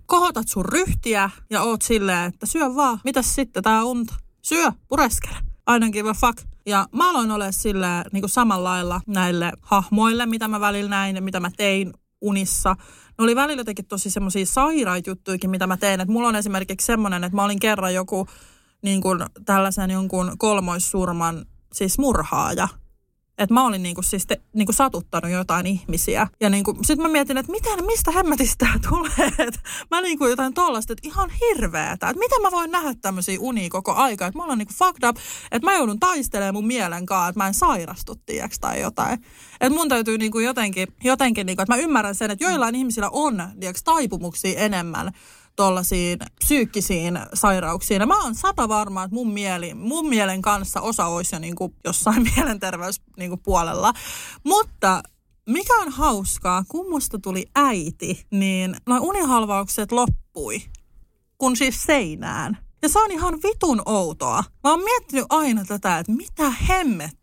kohotat sun ryhtiä ja oot silleen, että syö vaan, mitäs sitten tää unta? Syö, pureskele, ainakin vaan fuck. Ja mä aloin olemaan sillä niin kuin samalla lailla näille hahmoille, mitä mä välillä näin ja mitä mä tein unissa. Ne oli välillä jotenkin tosi semmoisia sairaita juttuikin, mitä mä tein. Et mulla on esimerkiksi semmoinen, että mä olin kerran joku niin kuin tällaisen jonkun kolmoissurman siis murhaaja. Että mä olin niinku siis te, niinku satuttanut jotain ihmisiä. Ja niinku, sit mä mietin, että miten, mistä hämmätistä tää tulee. Et mä niinku jotain tollaista, että ihan hirveetä. Että miten mä voin nähdä tämmösiä unia koko aikaa. Että mä ollaan niinku fucked up. Että mä joudun taistelemaan mun mielen kanssa, että mä en sairastu tiiäks tai jotain. Että mun täytyy niinku jotenkin, jotenkin niinku, että mä ymmärrän sen, että joillain ihmisillä on tiiäks taipumuksia enemmän tollaisiin psyykkisiin sairauksiin. Ja mä oon sata varma, että mun, mieli, mun mielen kanssa osa olisi jo niin kuin jossain mielenterveyspuolella. Mutta mikä on hauskaa, kun musta tuli äiti, niin noi unihalvaukset loppui, kun siis seinään. Ja se on ihan vitun outoa. Mä oon miettinyt aina tätä, että mitä hemmet.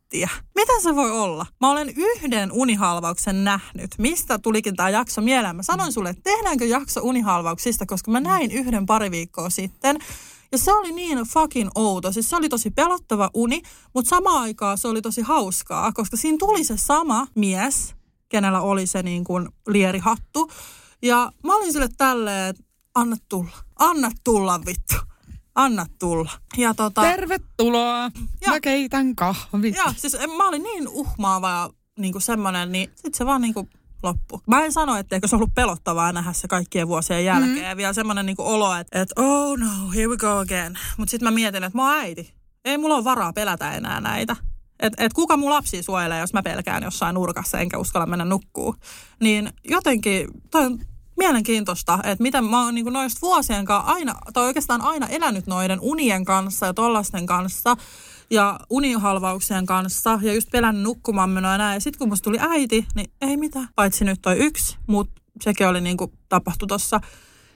Mitä se voi olla? Mä olen yhden unihalvauksen nähnyt. Mistä tulikin tää jakso mieleen? Mä sanoin sulle, että tehdäänkö jakso unihalvauksista, koska mä näin yhden pari viikkoa sitten. Ja se oli niin fucking outo. Siis se oli tosi pelottava uni, mutta samaan aikaan se oli tosi hauskaa, koska siinä tuli se sama mies, kenellä oli se niin kuin lierihattu. Ja mä olin sille tälleen, että anna tulla. Anna tulla vittu. Anna tulla. Ja tota, tervetuloa. Ja, mä keitän kahvit. Joo, siis mä olin niin uhmaava niinku semmoinen, niin sit se vaan niinku loppu. Mä en sano, etteikö se ollut pelottavaa nähdä se kaikkien vuosien jälkeen. Mm-hmm. Vielä semmoinen niinku olo, että et, oh no, here we go again. Mut sit mä mietin, että mä oon äiti. Ei mulla ole varaa pelätä enää näitä. Että et kuka mun lapsia suojelee, jos mä pelkään jossain nurkassa enkä uskalla mennä nukkuu. Niin jotenkin toi mielenkiintoista, että mitä mä oon niin noista vuosien kanssa aina, tai oikeastaan aina elänyt noiden unien kanssa ja tollasten kanssa. ja unihalvauksen kanssa ja just pelännyt nukkumaan menoa ja näin. Ja sit kun musta tuli äiti, niin ei mitään. Paitsi nyt toi yksi, mutta sekin oli niinku tapahtu tossa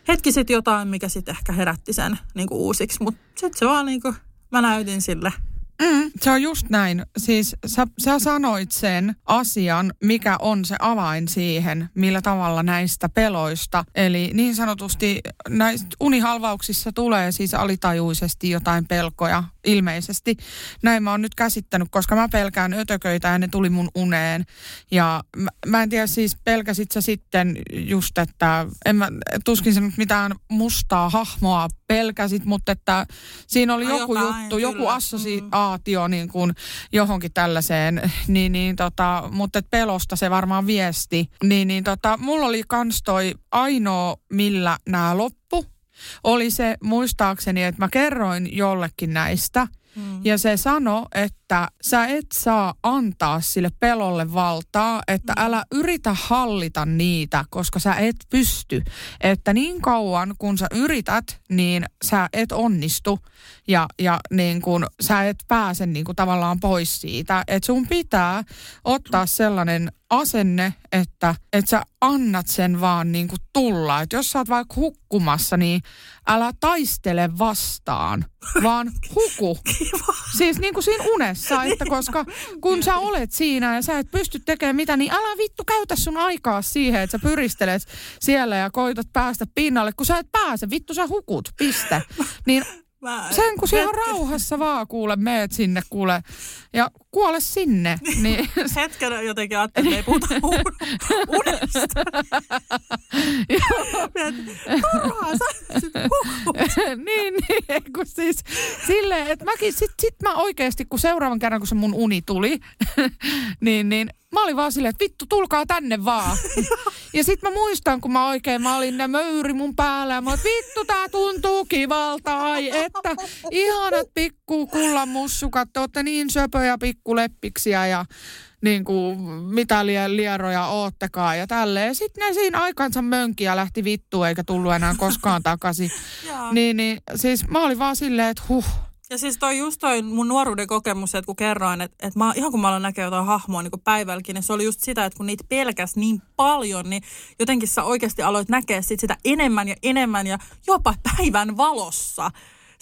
hetki sit jotain, mikä sit ehkä herätti sen niinku uusiksi. Mut sit se vaan niinku, mä näytin sille. Mm, se on just näin. Siis sä, sä sanoit sen asian, mikä on se avain siihen, millä tavalla näistä peloista. Eli niin sanotusti näistä unihalvauksissa tulee siis alitajuisesti jotain pelkoja ilmeisesti. Näin mä oon nyt käsittänyt, koska mä pelkään ötököitä ja ne tuli mun uneen. Ja mä, mä en tiedä siis pelkäsit sä sitten just, että en mä tuskin sen mitään mustaa hahmoa pelkäsit, mutta että siinä oli joku jotain, juttu, kyllä. joku assosiaatio. Niin kuin johonkin tällaiseen, niin, niin tota, mutta pelosta se varmaan viesti. Niin, niin tota, mulla oli kans toi ainoa, millä nämä loppu, oli se muistaakseni, että mä kerroin jollekin näistä. Mm. Ja se sanoi, että sä et saa antaa sille pelolle valtaa, että mm. älä yritä hallita niitä, koska sä et pysty. Että niin kauan kun sä yrität, niin sä et onnistu ja, ja niin kun, sä et pääse niin kun, tavallaan pois siitä. Että sun pitää ottaa sellainen asenne, että et sä annat sen vaan niin kun tulla. Että jos sä oot vaikka hukkumassa, niin älä taistele vastaan, vaan huku. Kiva. Siis niin kuin siinä unessa, että koska kun sä olet siinä ja sä et pysty tekemään mitään, niin älä vittu käytä sun aikaa siihen, että sä pyristelet siellä ja koitat päästä pinnalle. Kun sä et pääse, vittu sä hukut, piste. Niin sen kun siellä rauhassa vaan kuule, meet sinne kuule ja kuole sinne. Niin. Hetkenä jotenkin ajattelin, että ei puhuta unesta. Niin, niin, kun siis silleen, että mäkin sit, sit mä oikeesti, kun seuraavan kerran, kun se mun uni tuli, niin, niin mä olin vaan silleen, että vittu, tulkaa tänne vaan. Ja sit mä muistan, kun mä oikein, mä olin ne möyri mun päällä ja mä olin, vittu, tää tuntuu kivalta, ai että ihanat pikku kullanmussukat, te ootte niin söpöjä pikkuleppiksiä ja niin kuin mitä lieroja oottekaan ja tälleen. Sitten ne siinä aikansa mönkiä lähti vittu eikä tullut enää koskaan takaisin. Niin, niin siis mä olin vaan silleen, että huh. Ja siis toi just toi mun nuoruuden kokemus, että kun kerroin, että, että mä, ihan kun mä aloin näkee jotain hahmoa niin kuin päivälläkin, niin se oli just sitä, että kun niitä pelkäs niin paljon, niin jotenkin sä oikeasti aloit näkee sit sitä enemmän ja enemmän ja jopa päivän valossa.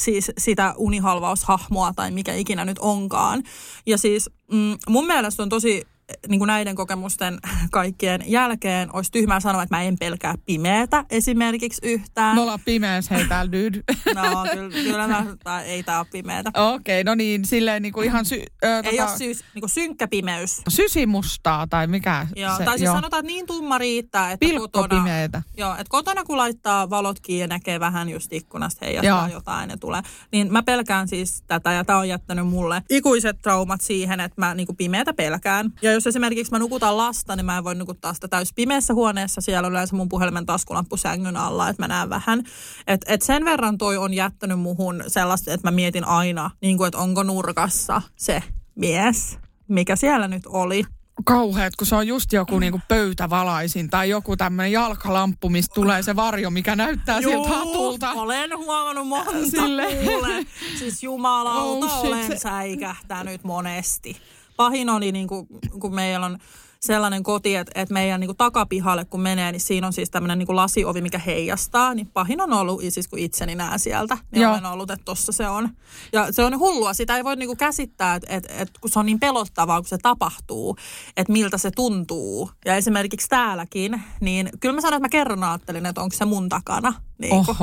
Siis sitä unihalvaushahmoa tai mikä ikinä nyt onkaan. Ja siis mm, mun mielestä on tosi, niin kuin näiden kokemusten kaikkien jälkeen, olisi tyhmää sanoa, että mä en pelkää pimeätä esimerkiksi yhtään. Me ollaan pimeässä, hei täällä nyt. No, kyllä, kyllä mä, tai ei tää ole pimeätä. Okei, okay, no niin, silleen niin kuin ihan sy, ö, ei tota... ole syys, niin kuin synkkä pimeys. Sysimustaa tai mikä joo, se. Tai siis joo. Sanotaan, että niin tumma riittää, että kotona, joo, että kotona kun laittaa valot kiinni ja näkee vähän just ikkunasta heijastaa joo. jotain ja tulee. Niin mä pelkään siis tätä ja tää on jättänyt mulle ikuiset traumat siihen, että mä niin kuin pimeätä pelkään. Ja jos esimerkiksi mä nukutan lasta, niin mä en voi nukuttaa sitä täys pimeässä huoneessa. Siellä on yleensä mun puhelimen taskulamppu sängyn alla, että mä näen vähän. Että et sen verran toi on jättänyt muhun sellaista, että mä mietin aina, niin kuin, että onko nurkassa se mies, mikä siellä nyt oli. Kauheat, kun se on just joku niinku pöytävalaisin tai joku tämmöinen jalkalamppu, mistä tulee se varjo, mikä näyttää juu, sieltä hatulta. Olen huomannut monta kuule. Siis jumalauta oh, olen säikähtänyt monesti. Pahin oli, niin kuin, kun meillä on sellainen koti, että, että meidän niin kuin takapihalle kun menee, niin siinä on siis tämmöinen niin kuin lasiovi, mikä heijastaa. Niin pahin on ollut, siis kun itseni näen sieltä, niin joo. Olen ollut, että tossa se on. Ja se on hullua, sitä ei voi niin kuin käsittää, että, että, että kun se on niin pelottavaa, kun se tapahtuu, että miltä se tuntuu. Ja esimerkiksi täälläkin, niin kyllä mä sanon, että mä kerran ajattelin, että onko se mun takana. Niin kuin,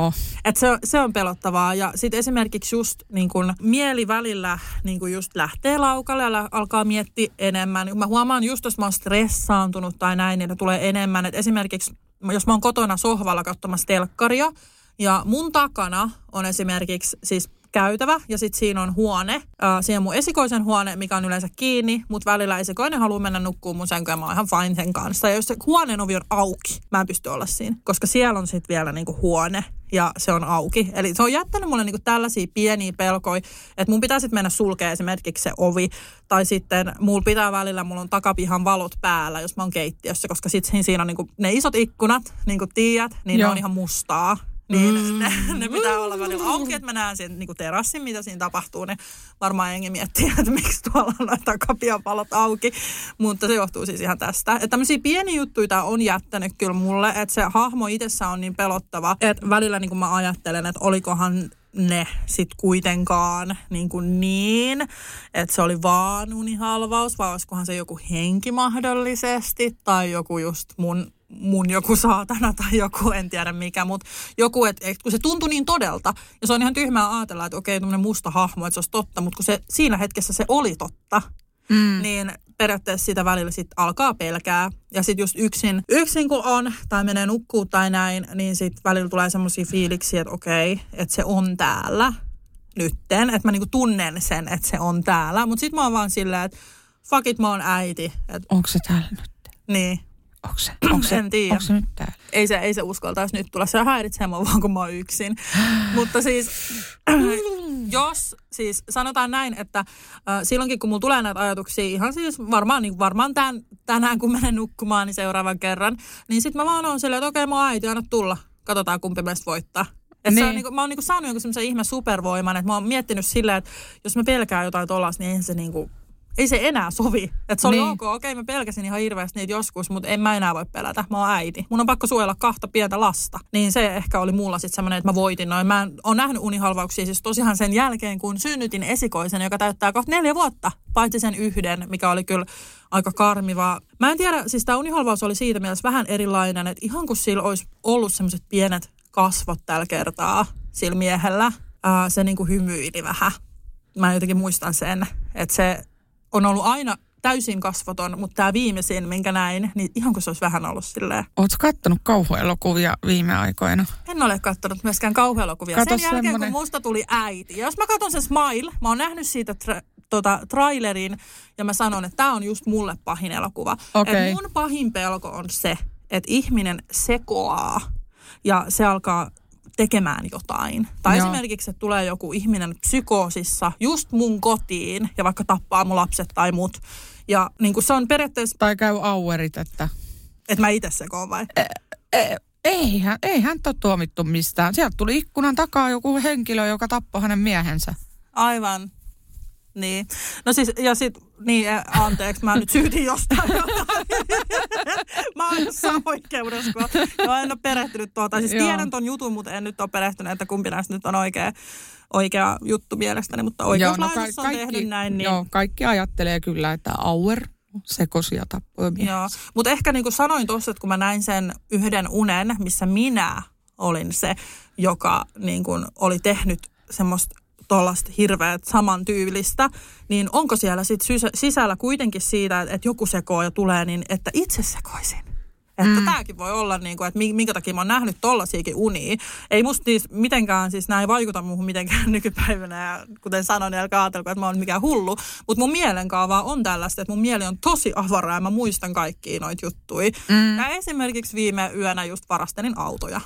että se, se on pelottavaa. Ja sitten esimerkiksi just niin kuin, mieli välillä niin kuin just lähtee laukalle ja alkaa miettiä enemmän. Mä huomaan just, jos mä oon stressaantunut tai näin, niin tulee enemmän. Et esimerkiksi jos mä oon kotona sohvalla katsomassa telkkaria ja mun takana on esimerkiksi siis käytävä ja sitten siinä on huone. Äh, siinä on mun esikoisen huone, mikä on yleensä kiinni, mutta välillä esikoinen haluaa mennä nukkuun mun sänkyyn ja mä oon ihan fine sen kanssa. Ja jos se huoneen ovi on auki, mä en pysty olla siinä, koska siellä on sitten vielä niinku huone ja se on auki. Eli se on jättänyt mulle niinku tällaisia pieniä pelkoja, että mun pitää sitten mennä sulkemaan esimerkiksi se ovi. Tai sitten mulla pitää välillä, mulla on takapihan valot päällä, jos mä oon keittiössä, koska sitten siinä on niinku ne isot ikkunat, niin kuin tiedät, niin ne on ihan mustaa. niin mm. ne, ne pitää olla välillä auki, että mä näen sen niin terassin, mitä siinä tapahtuu. Ne varmaan jengi miettii, että miksi tuolla on noita kapiapalot auki, mutta se johtuu siis ihan tästä. Että tämmöisiä pieniä juttuja tää on jättänyt kyllä mulle, että se hahmo itsessään on niin pelottava, että välillä niin kuin mä ajattelen, että olikohan ne sit kuitenkaan niin, niin että se oli vaan unihalvaus, vai olisikohan se joku henki mahdollisesti tai joku just mun, mun joku saatana tai joku, en tiedä mikä, mutta joku, että et, kun se tuntui niin todelta ja se on ihan tyhmää ajatella, että okei, tämmöinen musta hahmo, että se olisi totta, mutta kun se, siinä hetkessä se oli totta, mm. niin periaatteessa sitä välillä sit alkaa pelkää. Ja sit just yksin, yksin kun on tai menee nukkuu tai näin, niin sit välillä tulee semmosia fiiliksiä, että okei, että se on täällä nytten. Että mä niinku tunnen sen, että se on täällä. Mut sit mä oon vaan silleen, että fuck it, mä oon äiti. Et, onko se täällä nytten? Niin. Onko se? Onko se, en tiedä. Onko se nyt täällä? Ei se, ei se uskaltaisi nyt tulla. Se häiritsee mua vaan, kun mä oon yksin. Mutta siis, jos, siis sanotaan näin, että äh, silloinkin, kun mulla tulee näitä ajatuksia, ihan siis varmaan, niin varmaan tämän, tänään, kun menen nukkumaan, niin seuraavan kerran, niin sit mä vaan oon silleen, että okei, okay, mä oon äiti, anna tulla. Katsotaan, kumpi meistä voittaa. Et niin. Se on, niin kuin, mä oon niin saanut jonkun semmoisen ihme supervoiman, että mä oon miettinyt silleen, että jos mä pelkään jotain tollas, niin eihän se niinku... Ei se enää sovi. Että se oli niin. ok, okei okay, mä pelkäsin ihan hirveästi niitä joskus, mutta en mä enää voi pelätä. Mä oon äiti. Mun on pakko suojella kahta pientä lasta. Niin se ehkä oli mulla sitten semmoinen, että mä voitin noin. Mä oon nähnyt unihalvauksia siis tosiaan sen jälkeen, kun synnytin esikoisen, joka täyttää kohta neljä vuotta. Paitsi sen yhden, mikä oli kyllä aika karmivaa. Mä en tiedä, siis tää unihalvaus oli siitä mielessä vähän erilainen, että ihan kun sillä olisi ollut semmoiset pienet kasvot tällä kertaa sillä miehellä, ää, se niinku hymyili vähän. Mä jotenkin muistan sen, että se... On ollut aina täysin kasvoton, mutta tämä viimeisin, minkä näin, niin ihan kuin se olisi vähän ollut silleen. Ootko kattonut kauhuelokuvia viime aikoina? En ole kattonut myöskään kauhuelokuvia. Kato sen jälkeen, semmonen... kun musta tuli äiti. Ja jos mä katson sen Smile, mä oon nähnyt siitä tra- tota, trailerin ja mä sanon, että tämä on just mulle pahin elokuva. Okay. Et mun pahin pelko on se, että ihminen sekoaa ja se alkaa... tekemään jotain. Tai Joo. esimerkiksi, että tulee joku ihminen psykoosissa just mun kotiin ja vaikka tappaa mun lapset tai mut. Ja niin kuin se on periaatteessa... Tai käy auerit, että... Että mä itse sekoon vai? E- e- eihän, eihän ole tuomittu mistään. Sieltä tuli ikkunan takaa joku henkilö, joka tappoi hänen miehensä. Aivan. Niin. No siis, ja sit... Niin, anteeksi, mä nyt syytin jostain jotain. Mä oon jossain oikeudessa, kun no, en ole perehtynyt tuota. Tai siis tiedän ton jutun, mutta en nyt ole perehtynyt, että kumpi näistä nyt on oikea, oikea juttu mielestäni. Mutta oikeuslaitossa no ka- on tehnyt näin. Niin... Joo, kaikki ajattelee kyllä, että auer sekosia tappoja mielestä. Joo, mutta ehkä niin kuin sanoin tuossa, että kun mä näin sen yhden unen, missä minä olin se, joka niin kuin oli tehnyt semmoista, tuollaista hirveät samantyylistä, niin onko siellä sit sisällä kuitenkin siitä, että joku sekoo ja tulee, niin että itse sekoisin. Että mm. tämäkin voi olla, niin kuin, että minkä takia mä oon nähnyt tollasiakin unia. Ei musta niissä mitenkään, siis nämä ei vaikuta muuhun mitenkään nykypäivänä. Ja kuten sanoin, niin älkää ajatelko, että mä oon mikään hullu. Mutta mun mielenkaavaa on tällaista, että mun mieli on tosi avaraa ja mä muistan kaikkia noita juttuja. Mm. Ja esimerkiksi viime yönä just varastelin autoja.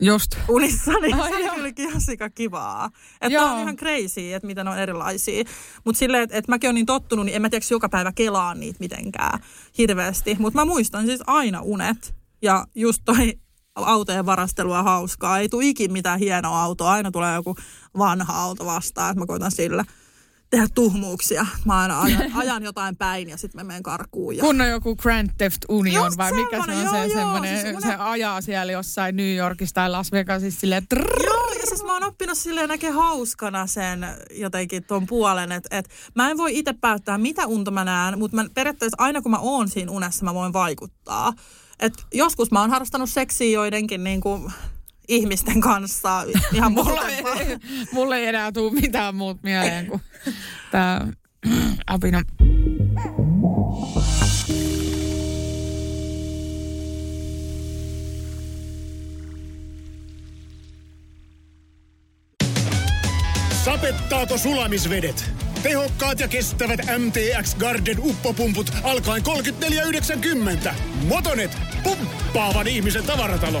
Just. Unissani. No, se on kylläkin ihan sikakivaa. Että on ihan crazy, että mitä ne on erilaisia. Mutta silleen, että et mäkin olen niin tottunut, niin en mä tiedä, joka päivä kelaa niitä mitenkään hirveästi. Mutta mä muistan siis aina unet. Ja just toi autojen varastelua hauskaa. Ei tule ikin mitään hienoa autoa. Aina tulee joku vanha auto vastaan, että mä koitan sillä tehdä tuhmuuksia. Mä aina ajan, ajan jotain päin ja sitten mä menen karkuun. Ja... Kun on joku Grand Theft Union just vai mikä se on joo, se joo, semmoinen, siis se ajaa siellä jossain New Yorkissa tai Las Vegasissa silleen. Trrrr. Joo, ja siis mä oon oppinut silleen näkee hauskana sen jotenkin ton puolen, että et, mä en voi itse päättää mitä unta mä näen, mutta mä periaatteessa aina kun mä oon siinä unessa mä voin vaikuttaa. Et joskus mä oon harrastanut seksiä joidenkin niinku... ihmisten kanssa. Ihan mulle, ei, mulle ei enää tule mitään muut mieleen kuin tämä apina. Sapettaako sulamisvedet? Tehokkaat ja kestävät M T X Garden uppopumput alkaen kolmekymmentäneljä yhdeksänkymmentä. Motonet, pumppaavan ihmisen tavaratalo.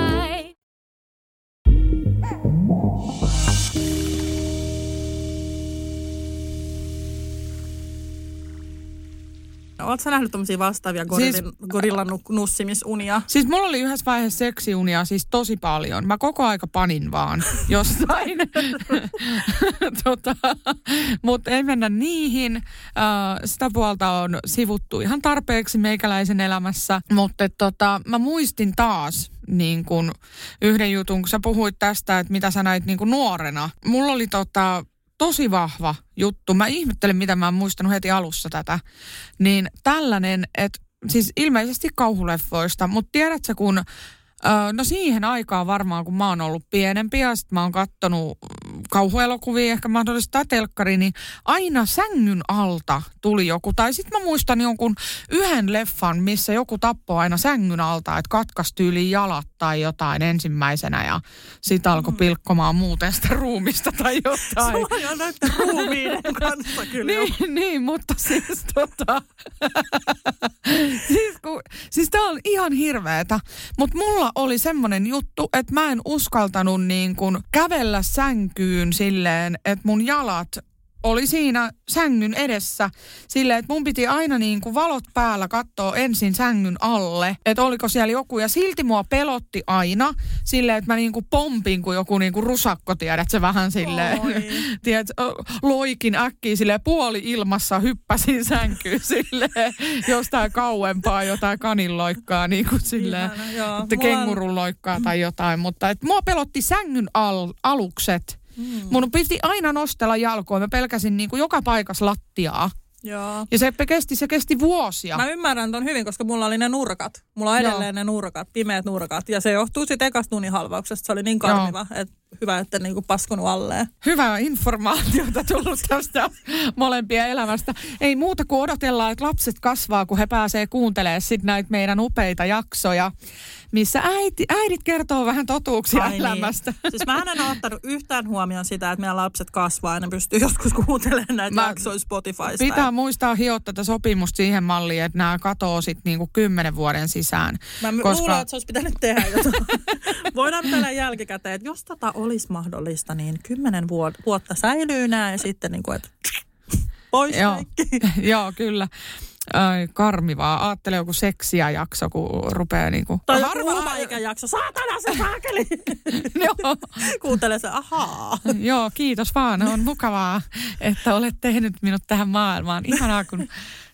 Oletko sä nähnyt tommosia vastaavia gorillin, siis, gorillan nussimisunia? Siis mulla oli yhdessä vaiheessa seksiunia siis tosi paljon. Mä koko aika panin vaan jostain. tota, mutta ei mennä niihin. Sitä puolta on sivuttu ihan tarpeeksi meikäläisen elämässä. Mutta tota, mä muistin taas niin kun yhden jutun, kun sä puhuit tästä, että mitä sä näit niin kun nuorena. Mulla oli tota... tosi vahva juttu. Mä ihmettelen, mitä mä oon muistanut heti alussa tätä. Niin tällainen, että siis ilmeisesti kauhuleffoista, mutta tiedätkö kun, no siihen aikaan varmaan kun mä oon ollut pienempi ja sit mä oon kattonut kauhuelokuvia, ehkä mahdollisesti tai telkkari, niin aina sängyn alta tuli joku. Tai sit mä muistan jonkun yhden leffan, missä joku tappoi aina sängyn alta, että katkaisi tyyliin jalat tai jotain ensimmäisenä ja sit alkoi pilkkomaan muuten sitä ruumista tai jotain. Sulla on jo näiden ruumiiden kanssa kyllä. niin, niin, mutta siis tota... siis, kun, siis tää on ihan hirveetä, mutta mulla oli semmonen juttu, että mä en uskaltanut niin kuin kävellä sänkyyn silleen, että mun jalat oli siinä sängyn edessä silleen, että mun piti aina niin kuin valot päällä katsoa ensin sängyn alle, että oliko siellä joku. Ja silti mua pelotti aina silleen, että mä niin kuin pompin kuin joku niin kuin rusakko, tiedät se vähän silleen. Tiedät, loikin äkkiä silleen puoli ilmassa hyppäsin sänkyyn silleen jostain kauempaa jotain kaninloikkaa niin kuin silleen, Ihana, että kengurunloikkaa tai jotain. Mutta että mua pelotti sängyn al- alukset. Mm. Mun piti aina nostella jalkoa. Mä pelkäsin niin kuin joka paikassa lattiaa. Joo. Ja se kesti, se kesti vuosia. Mä ymmärrän ton hyvin, koska mulla oli ne nurkat. Mulla on edelleen Joo. ne nurkat, pimeät nurkat. Ja se johtuu sit ekasta unihalvauksesta. Se oli niin karmiva, että hyvä, että niinku paskunut alleen. Hyvää informaatiota tullut tästä molempien elämästä. Ei muuta kuin odotellaan, että lapset kasvaa, kun he pääsee kuuntelemaan sit näitä meidän upeita jaksoja, missä äiti, äidit kertoo vähän totuuksia Ai elämästä. Niin. Siis mä en ole ottanut yhtään huomioon sitä, että meidän lapset kasvaa ja ne pystyy joskus kuuntelemaan näitä mä jaksoja Spotifysta. Pitää ja... muistaa hioa tätä sopimusta siihen malliin, että nämä katoo sit niinku kymmenen vuoden sisään. Mä m- koska... luulen, että se olisi pitänyt tehdä jotain. Voidaan tällä jälkikäteen, että jos tota olisi mahdollista, niin kymmenen vuotta säilyy nää ja sitten niin kuin, että pois kaikki. Joo, kyllä. Ai, karmivaa. Aattelee joku seksiä jakso, kun rupeaa niinku... Tai joku ulmaikä jakso. Saatana se saakeli! Joo. Kuuntele se, ahaa. Joo, kiitos vaan. On mukavaa, että olet tehnyt minut tähän maailmaan. Ihanaa, kun...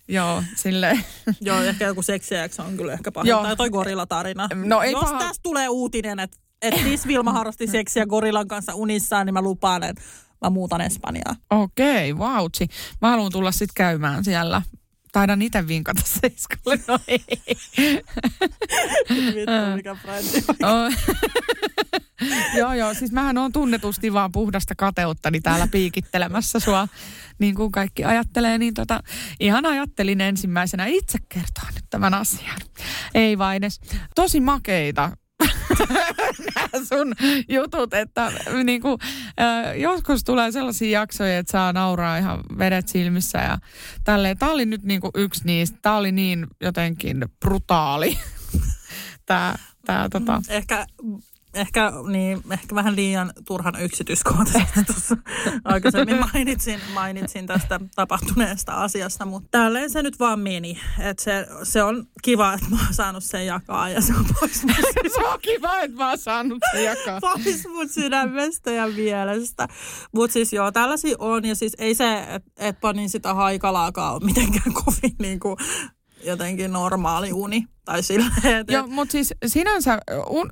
Joo, silleen. Joo, ehkä joku seksiä jakso on kyllä ehkä paha. Tai toi gorilla-tarina. No, ei Jos paha... tästä tulee uutinen, että Että siis Vilma harrasti seksiä gorillan kanssa unissaan, niin mä lupaan, että mä muutan Espanjaan. Okei, okay, vautsi. Mä haluan tulla sit käymään siellä. Taidan itse vinkata Seiskalle. No ei. Vittu, mikä brändi on. Joo, joo. Siis mähän on tunnetusti vaan puhdasta kateuttani täällä piikittelemässä sua. Niin kuin kaikki ajattelee, niin tota, ihan ajattelin ensimmäisenä itse kertoa nyt tämän asian. Ei vain edes. Tosi makeita. Nämä sun jutut, että niinku, joskus tulee sellaisia jaksoja, että saa nauraa ihan vedet silmissä ja tälleen. Tämä oli nyt niinku yksi niistä. Tämä oli niin jotenkin brutaali. Tää, tää, tota. Ehkä... Ehkä, niin, ehkä vähän liian turhan yksityiskohtaisesti tuossa aikaisemmin mainitsin, mainitsin tästä tapahtuneesta asiasta, mutta tälleen se nyt vaan meni. Että se, se on kiva, että mä oon saanut sen jakaa ja se on pois mun Se on kiva, että mä oon saanut sen jakaa. Pois mun sydämestä ja mielestä. Mutta siis joo, tällaisia on ja siis ei se, että et panin sitä haikalaakaan ole mitenkään kovin niinku... jotenkin normaali uni, tai silleen. Joo, mutta siis sinänsä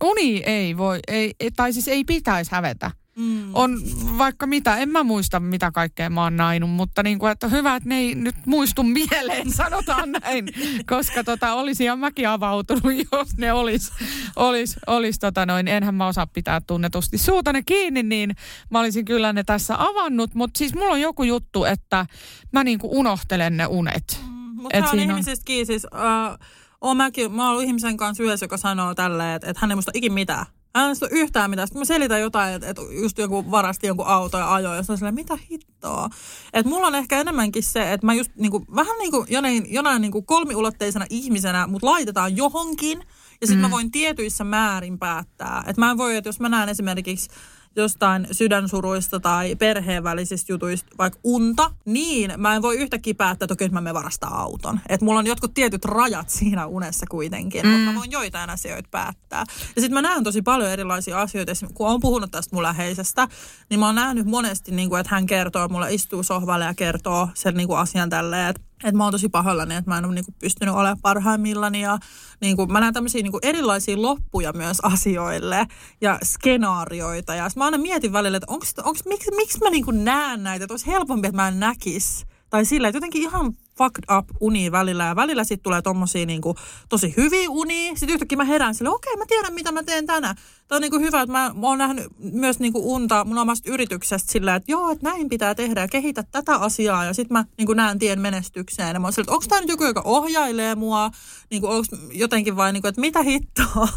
uni ei voi, ei, tai siis ei pitäisi hävetä. Mm. On vaikka mitä, en mä muista mitä kaikkea mä oon nainut, mutta niin kuin, että hyvä, että ne ei nyt muistu mieleen, sanotaan näin, koska tota, olisi ihan mäkin avautunut, jos ne olisi, olis, olis, tota noin, enhän mä osaa pitää tunnetusti suutani kiinni, niin mä olisin kyllä ne tässä avannut, mutta siis mulla on joku juttu, että mä niin kuin unohtelen ne unet. Mm, mutta tämä on ihmisistä kiinni, siis uh, oon mäkin, mä oon ollut ihmisen kanssa yhdessä, joka sanoo tälleen, että, että hän ei muista ikin mitään. Älä muista yhtään mitään. Sitten mä selitän jotain, että et just joku varasti jonkun auto ja ajoi. Ja se on silleen, mitä hittoa? Että mulla on ehkä enemmänkin se, että mä just niinku, vähän niin kuin jonain, jonain niinku kolmiulotteisena ihmisenä mut laitetaan johonkin. Ja sitten mm. mä voin tietyissä määrin päättää. Että mä en voi, että jos mä näen esimerkiksi jostain sydänsuruista tai perheen välisistä jutuista, vaikka unta, niin mä en voi yhtäkkiä päättää, että okei, mä menen varastaa auton. Että mulla on jotkut tietyt rajat siinä unessa kuitenkin, mm. mutta mä voin joitain asioita päättää. Ja sit mä näen tosi paljon erilaisia asioita, kun oon puhunut tästä mun läheisestä, niin mä oon nähnyt monesti, että hän kertoo, mulle istuu sohvalle ja kertoo sen asian tälleen, että että mä oon tosi pahoillani, että mä en ole niinku pystynyt olemaan parhaimmillani ja niinku, mä näen tämmöisiä niinku erilaisia loppuja myös asioille ja skenaarioita. Ja mä aina mietin välillä, että onks, onks, miksi, miksi mä niinku näen näitä, että olisi helpompi, että mä en näkisi. Tai sillä, että jotenkin ihan fucked up unia välillä ja välillä sitten tulee tommosia niinku tosi hyviä unia. Sitten yhtäkkiä mä herään silleen, okei, mä tiedän mitä mä teen tänään. Tämä on niinku hyvä, että mä, mä oon nähnyt myös niinku unta mun omasta yrityksestä sillä, että joo, että näin pitää tehdä ja kehitä tätä asiaa. Ja sitten mä niinku näen tien menestykseen. Ja mä oon silleen, että onko tämä nyt joku, joka ohjailee mua? Niinku, onko jotenkin vain, niinku, että mitä hittoa?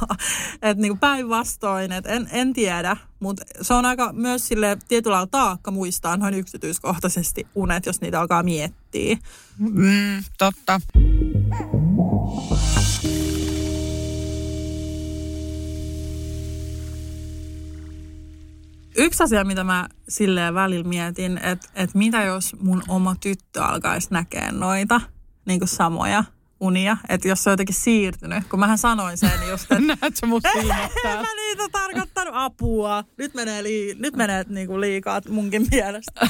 Että niinku päinvastoin, että en, en tiedä. Mutta se on aika myös silleen tietyllä lailla taakka muistaa noin yksityiskohtaisesti unet, jos niitä alkaa miettiä. Mm, totta. Yksi asia, mitä mä silleen välillä mietin, että et mitä jos mun oma tyttö alkaisi näkee noita niin kuin samoja unia, että jos se on jotenkin siirtynyt, kun mähän sanoin sen just, että näet sä mut silmättää. En mä niitä tarkoittanut apua. Nyt menee, lii, nyt menee niinku liikaa munkin mielestä.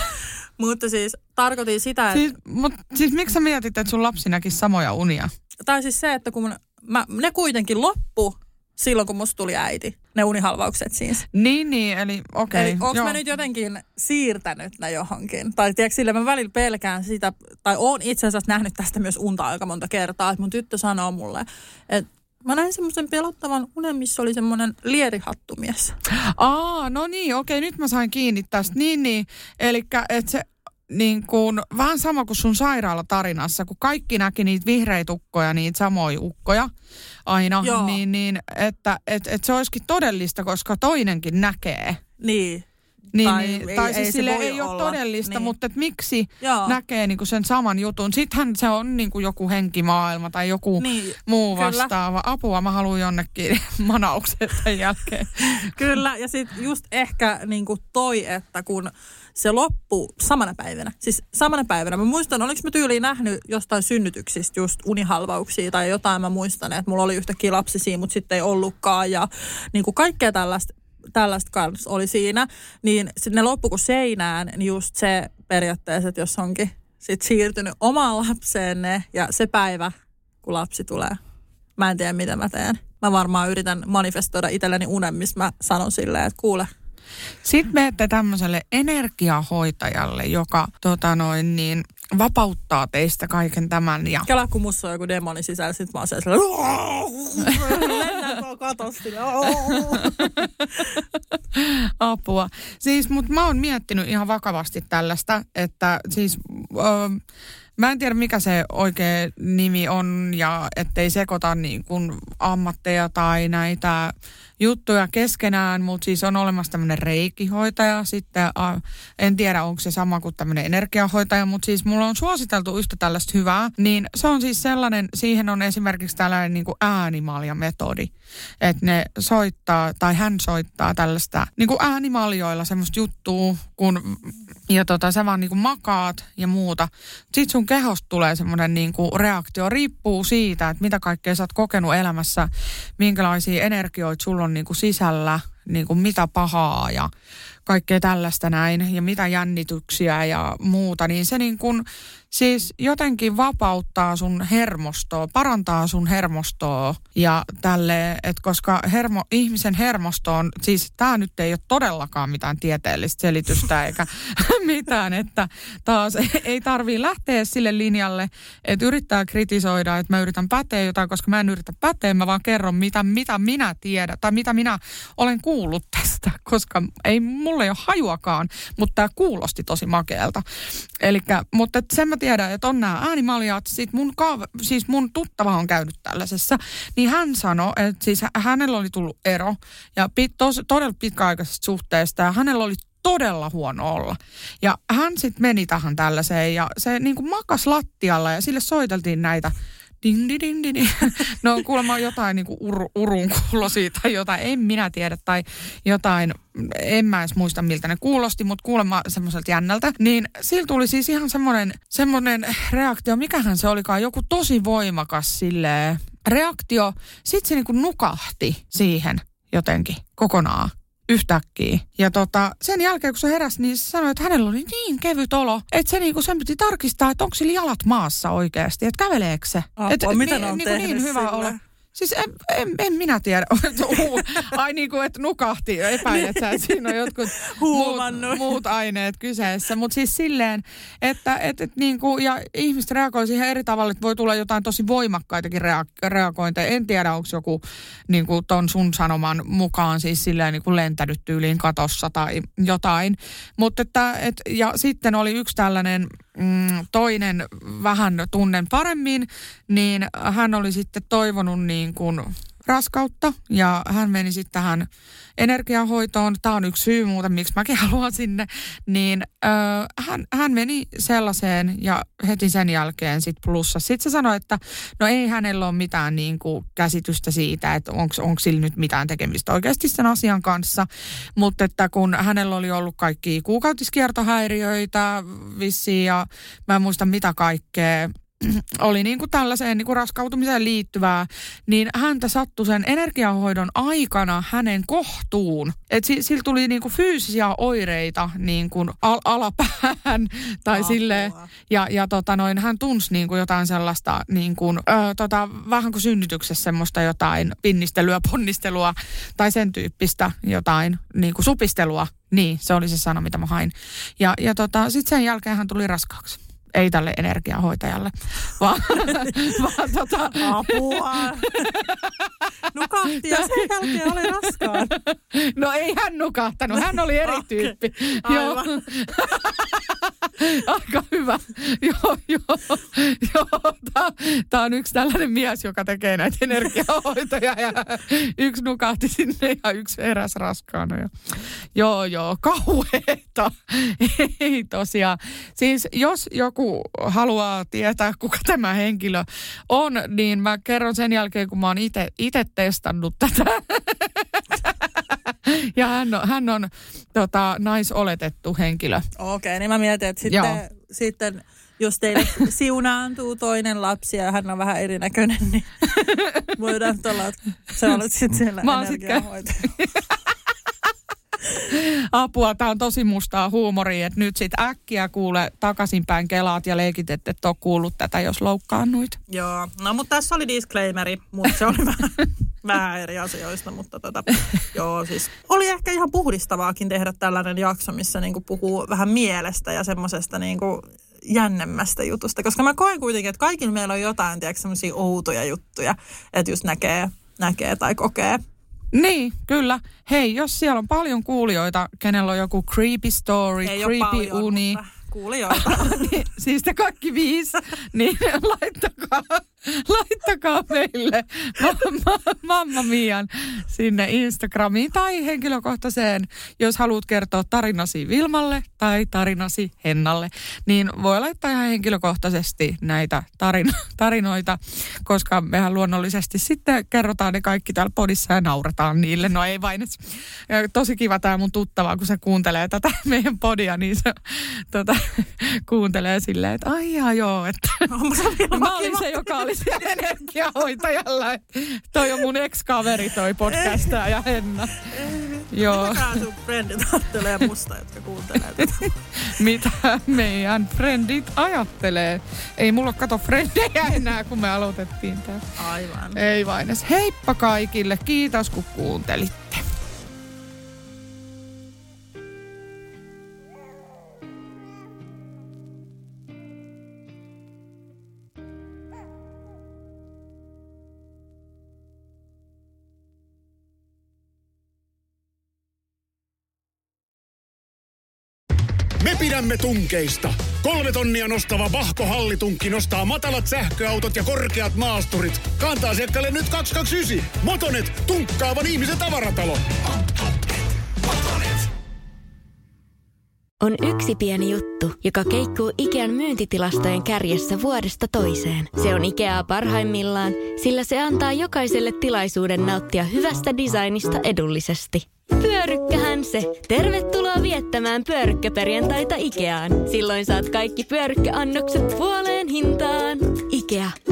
Mutta siis tarkoitin sitä, että... Siis, mut, siis miksi sä mietit, että sun lapsi näki samoja unia? Tai siis se, että kun mun, mä, ne kuitenkin loppu silloin, kun musta tuli äiti. Ne unihalvaukset siis. Niin, niin, eli okei. Okay, eli onko mä nyt jotenkin siirtänyt ne johonkin? Tai tiedätkö, sillä mä välillä pelkään sitä, tai oon itse asiassa nähnyt tästä myös unta aika monta kertaa, että mun tyttö sanoo mulle, että mä näin semmoisen pelottavan unen, missä oli semmoinen lierihattumies. Aa, no niin, okei, nyt mä sain kiinni tästä. Niin, niin, elikkä, että se... Niin kuin, vähän sama kuin sun sairaalatarinassa, kun kaikki näki niitä vihreitä ukkoja, niitä samoja ukkoja aina, niin, niin että et, et se olisikin todellista, koska toinenkin näkee. Niin. Niin, tai, niin, ei, tai siis ei, sille ei ole olla todellista, niin. Mutta et miksi Joo. näkee niinku sen saman jutun. Sittenhän se on niinku joku henkimaailma tai joku niin, muu kyllä. vastaava. Apua, mä haluan jonnekin manaukset tämän jälkeen. Kyllä, ja sitten just ehkä niinku toi, että kun se loppuu samana päivänä. Siis samana päivänä. Mä muistan, oliko mä tyyliin nähnyt jostain synnytyksistä just unihalvauksia tai jotain. Mä muistan, että mulla oli yhtäkkiä lapsi siinä, mutta sitten ei ollutkaan. Ja niinku kaikkea tällaista. Tällaista kanssa oli siinä, niin sitten ne loppu kun seinään, niin just se periaatteessa, että jos onkin sit siirtynyt omaan lapseenne ja se päivä, kun lapsi tulee. Mä en tiedä, mitä mä teen. Mä varmaan yritän manifestoida itselleni unen, missä mä sanon silleen, että kuule. Sitten menette tämmöiselle energiahoitajalle, joka tota noin, niin, vapauttaa teistä kaiken tämän. Ja... Kela, kun musta on joku demoni sisällä, sit mä oon siellä sellainen... Apua. Siis, mut mä oon miettinyt ihan vakavasti tällaista, että siis... Ö, Mä en tiedä, mikä se oikea nimi on ja ettei sekoita niin kuin ammatteja tai näitä juttuja keskenään, mutta siis on olemassa tämmöinen reikihoitaja. Sitten, en tiedä, onko se sama kuin tämmöinen energiahoitaja, mutta siis mulla on suositeltu yhtä tällaista hyvää. Niin se on siis sellainen, siihen on esimerkiksi tällainen niin kuin äänimaljametodi, että ne soittaa tai hän soittaa tällaista niin kuin äänimaljoilla semmoista juttua, kun ja tota, sä vaan niin kuin makaat ja muuta. Sitten sun kehosta tulee semmoinen niinku reaktio, riippuu siitä, että mitä kaikkea sä oot kokenut elämässä, minkälaisia energioita sulla on niinku sisällä, niinku mitä pahaa ja kaikkea tällaista näin, ja mitä jännityksiä ja muuta, niin se niinku, Siis jotenkin vapauttaa sun hermostoa, parantaa sun hermostoa ja tälleen, että koska hermo, ihmisen hermosto on, siis tää nyt ei ole todellakaan mitään tieteellistä selitystä eikä mitään, että taas ei tarvii lähteä sille linjalle, että yrittää kritisoida, että mä yritän päteä jotain, koska mä en yritä päteä, mä vaan kerron mitä, mitä minä tiedän tai mitä minä olen kuullut tästä, koska ei mulla ei ole hajuakaan, mutta tää kuulosti tosi makeelta. Elikkä, mutta sen mä tiedän, että on nämä äänimaliat, sit mun, kaav- siis mun tuttava on käynyt tällaisessa, niin hän sanoi, että siis hänellä oli tullut ero ja pit- tos- todella pitkäaikaisesta suhteesta ja hänellä oli todella huono olla. Ja hän sitten meni tähän tällaiseen ja se niin kuin makas lattialla ja sille soiteltiin näitä ding, ding, ding, ding. No kuulemma jotain niin kuin ur- urun kuulosia tai jotain, en minä tiedä, tai jotain, en mä edes muista miltä ne kuulosti, mutta kuulemma semmoiselta jännältä. Niin sillä tuli siis ihan semmoinen, semmoinen reaktio, mikähän se olikaan, joku tosi voimakas silleen reaktio. Sitten se niin kuin nukahti siihen jotenkin kokonaan. Yhtäkkiä. Ja tota, sen jälkeen, kun se heräsi, niin se sanoi, että hänellä oli niin kevyt olo, että se niinku, sen piti tarkistaa, että onko sillä jalat maassa oikeasti, että käveleekö se. Apua, et, mitä ni, on niinku, niin hyvä sillä olo. Siis en, en, en minä tiedä. Ai niin kuin, että nukahti epäilet sä, että siinä on jotkut muut, muut aineet kyseessä. Mutta siis silleen, että et, et, niin kuin, ja ihmiset reagoi siihen eri tavalla, että voi tulla jotain tosi voimakkaitakin reago- reagointeja. En tiedä, onko joku niin kuin ton sun sanoman mukaan siis silleen niin kuin lentänyt tyyliin katossa tai jotain. Mutta että, et, ja sitten oli yksi tällainen mm, toinen, vähän tunnen paremmin, niin hän oli sitten toivonut niin kuin raskautta ja hän meni sitten tähän energiahoitoon. Tämä on yksi syy muuten, miksi mäkin haluan sinne. Niin äh, hän, hän meni sellaiseen ja heti sen jälkeen sitten plussa. Sitten se sanoi, että no ei hänellä ole mitään niin kuin käsitystä siitä, että onko sillä nyt mitään tekemistä oikeasti sen asian kanssa. Mutta että kun hänellä oli ollut kaikki kuukautiskiertohäiriöitä vissiin ja mä en muista mitä kaikkea. Oli niin kuin tällaiseen niin kuin raskautumiseen liittyvää, niin häntä sattui sen energiahoidon aikana hänen kohtuun. Että si- sillä tuli niin kuin fyysisiä oireita niin kuin al- alapäähän tai silleen. Ja, ja tota noin, hän tunsi niin kuin jotain sellaista, niin kuin, ö, tota, vähän kuin synnytyksessä semmoista jotain pinnistelyä, ponnistelua tai sen tyyppistä jotain niin kuin supistelua. Niin, se oli se sana, mitä mä hain. Ja, ja tota, sitten sen jälkeen hän tuli raskaaksi. Ei tälle energiahoitajalle, vaan, vaan tota... Apua! Nukahti ja sen jälkeen oli raskaan. No ei hän nukahtanut, hän oli eri tyyppi. Aivan. Joo. Aika hyvä. Joo, joo, joo. Tämä on yksi tällainen mies, joka tekee näitä energiahoitoja ja yksi nukahti sinne ja yksi eräs raskaana. Ja... Joo, joo, kauheeta. Ei tosiaan. Siis jos joku haluaa tietää, kuka tämä henkilö on, niin mä kerron sen jälkeen, kun mä oon itse testannut tätä. Ja hän on, hän on tota, naisoletettu henkilö. Okei, okay, niin mä mietin, että sitten, sitten jos teille siunaantuu toinen lapsi ja hän on vähän erinäköinen, niin voidaan tuolla, että sä olet sitten siellä energiahoitajalla. Apua, tää on tosi mustaa huumoria, että nyt sit äkkiä kuule takaisinpäin kelaat ja leikit, että et ole kuullut tätä, jos loukkaannuit. Joo, no mutta tässä oli disclaimeri, mutta se oli vähän, vähän eri asioista, mutta tota, joo siis. Oli ehkä ihan puhdistavaakin tehdä tällainen jakso, missä niinku puhuu vähän mielestä ja semmoisesta niinku jännemmästä jutusta, koska mä koen kuitenkin, että kaikilla meillä on jotain, tiedätkö, semmoisia outoja juttuja, että just näkee, näkee tai kokee. Niin, kyllä. Hei, jos siellä on paljon kuulijoita, kenellä on joku creepy story, ei creepy paljon, uni. Kuulijoita. Niin, siis te kaikki viisi, niin laittakaa, laittakaa meille mamma, mamma mian sinne Instagramiin tai henkilökohtaiseen, jos haluat kertoa tarinasi Vilmalle tai tarinasi Hennalle, niin voi laittaa ihan henkilökohtaisesti näitä tarino, tarinoita, koska mehän luonnollisesti sitten kerrotaan ne kaikki täällä podissa ja naurataan niille. No ei vain, tosi kiva tämä mun tuttava, kun se kuuntelee tätä meidän podia, niin se tota, kuuntelee silleen, että aijaa joo, että no, mä olin se, joka oli siellä energiahoitajalla. Toi on mun ex-kaveri toi podcastaa ja Henna. Joo. Mitä sun frendit ajattelee musta, jotka kuuntelee tätä? Mitä meidän frendit ajattelee? Ei mulla kato frendejä enää, kun me aloitettiin tää. Aivan. Ei vain edes. Heippa kaikille. Kiitos, kun kuuntelitte. Me pidämme tunkeista. Kolme tonnia nostava Vahko Hallitunkki nostaa matalat sähköautot ja korkeat maasturit. Kanta-asiakkaalle nyt kaksisataakaksikymmentäyhdeksän. Motonet, tunkkaavan ihmisen tavaratalo. On yksi pieni juttu, joka keikkuu Ikean myyntitilastojen kärjessä vuodesta toiseen. Se on Ikeaa parhaimmillaan, sillä se antaa jokaiselle tilaisuuden nauttia hyvästä designista edullisesti. Pyörykkähän se. Tervetuloa viettämään pyörykkäperjantaita Ikeaan. Silloin saat kaikki pyörykkäannokset puoleen hintaan. Ikea.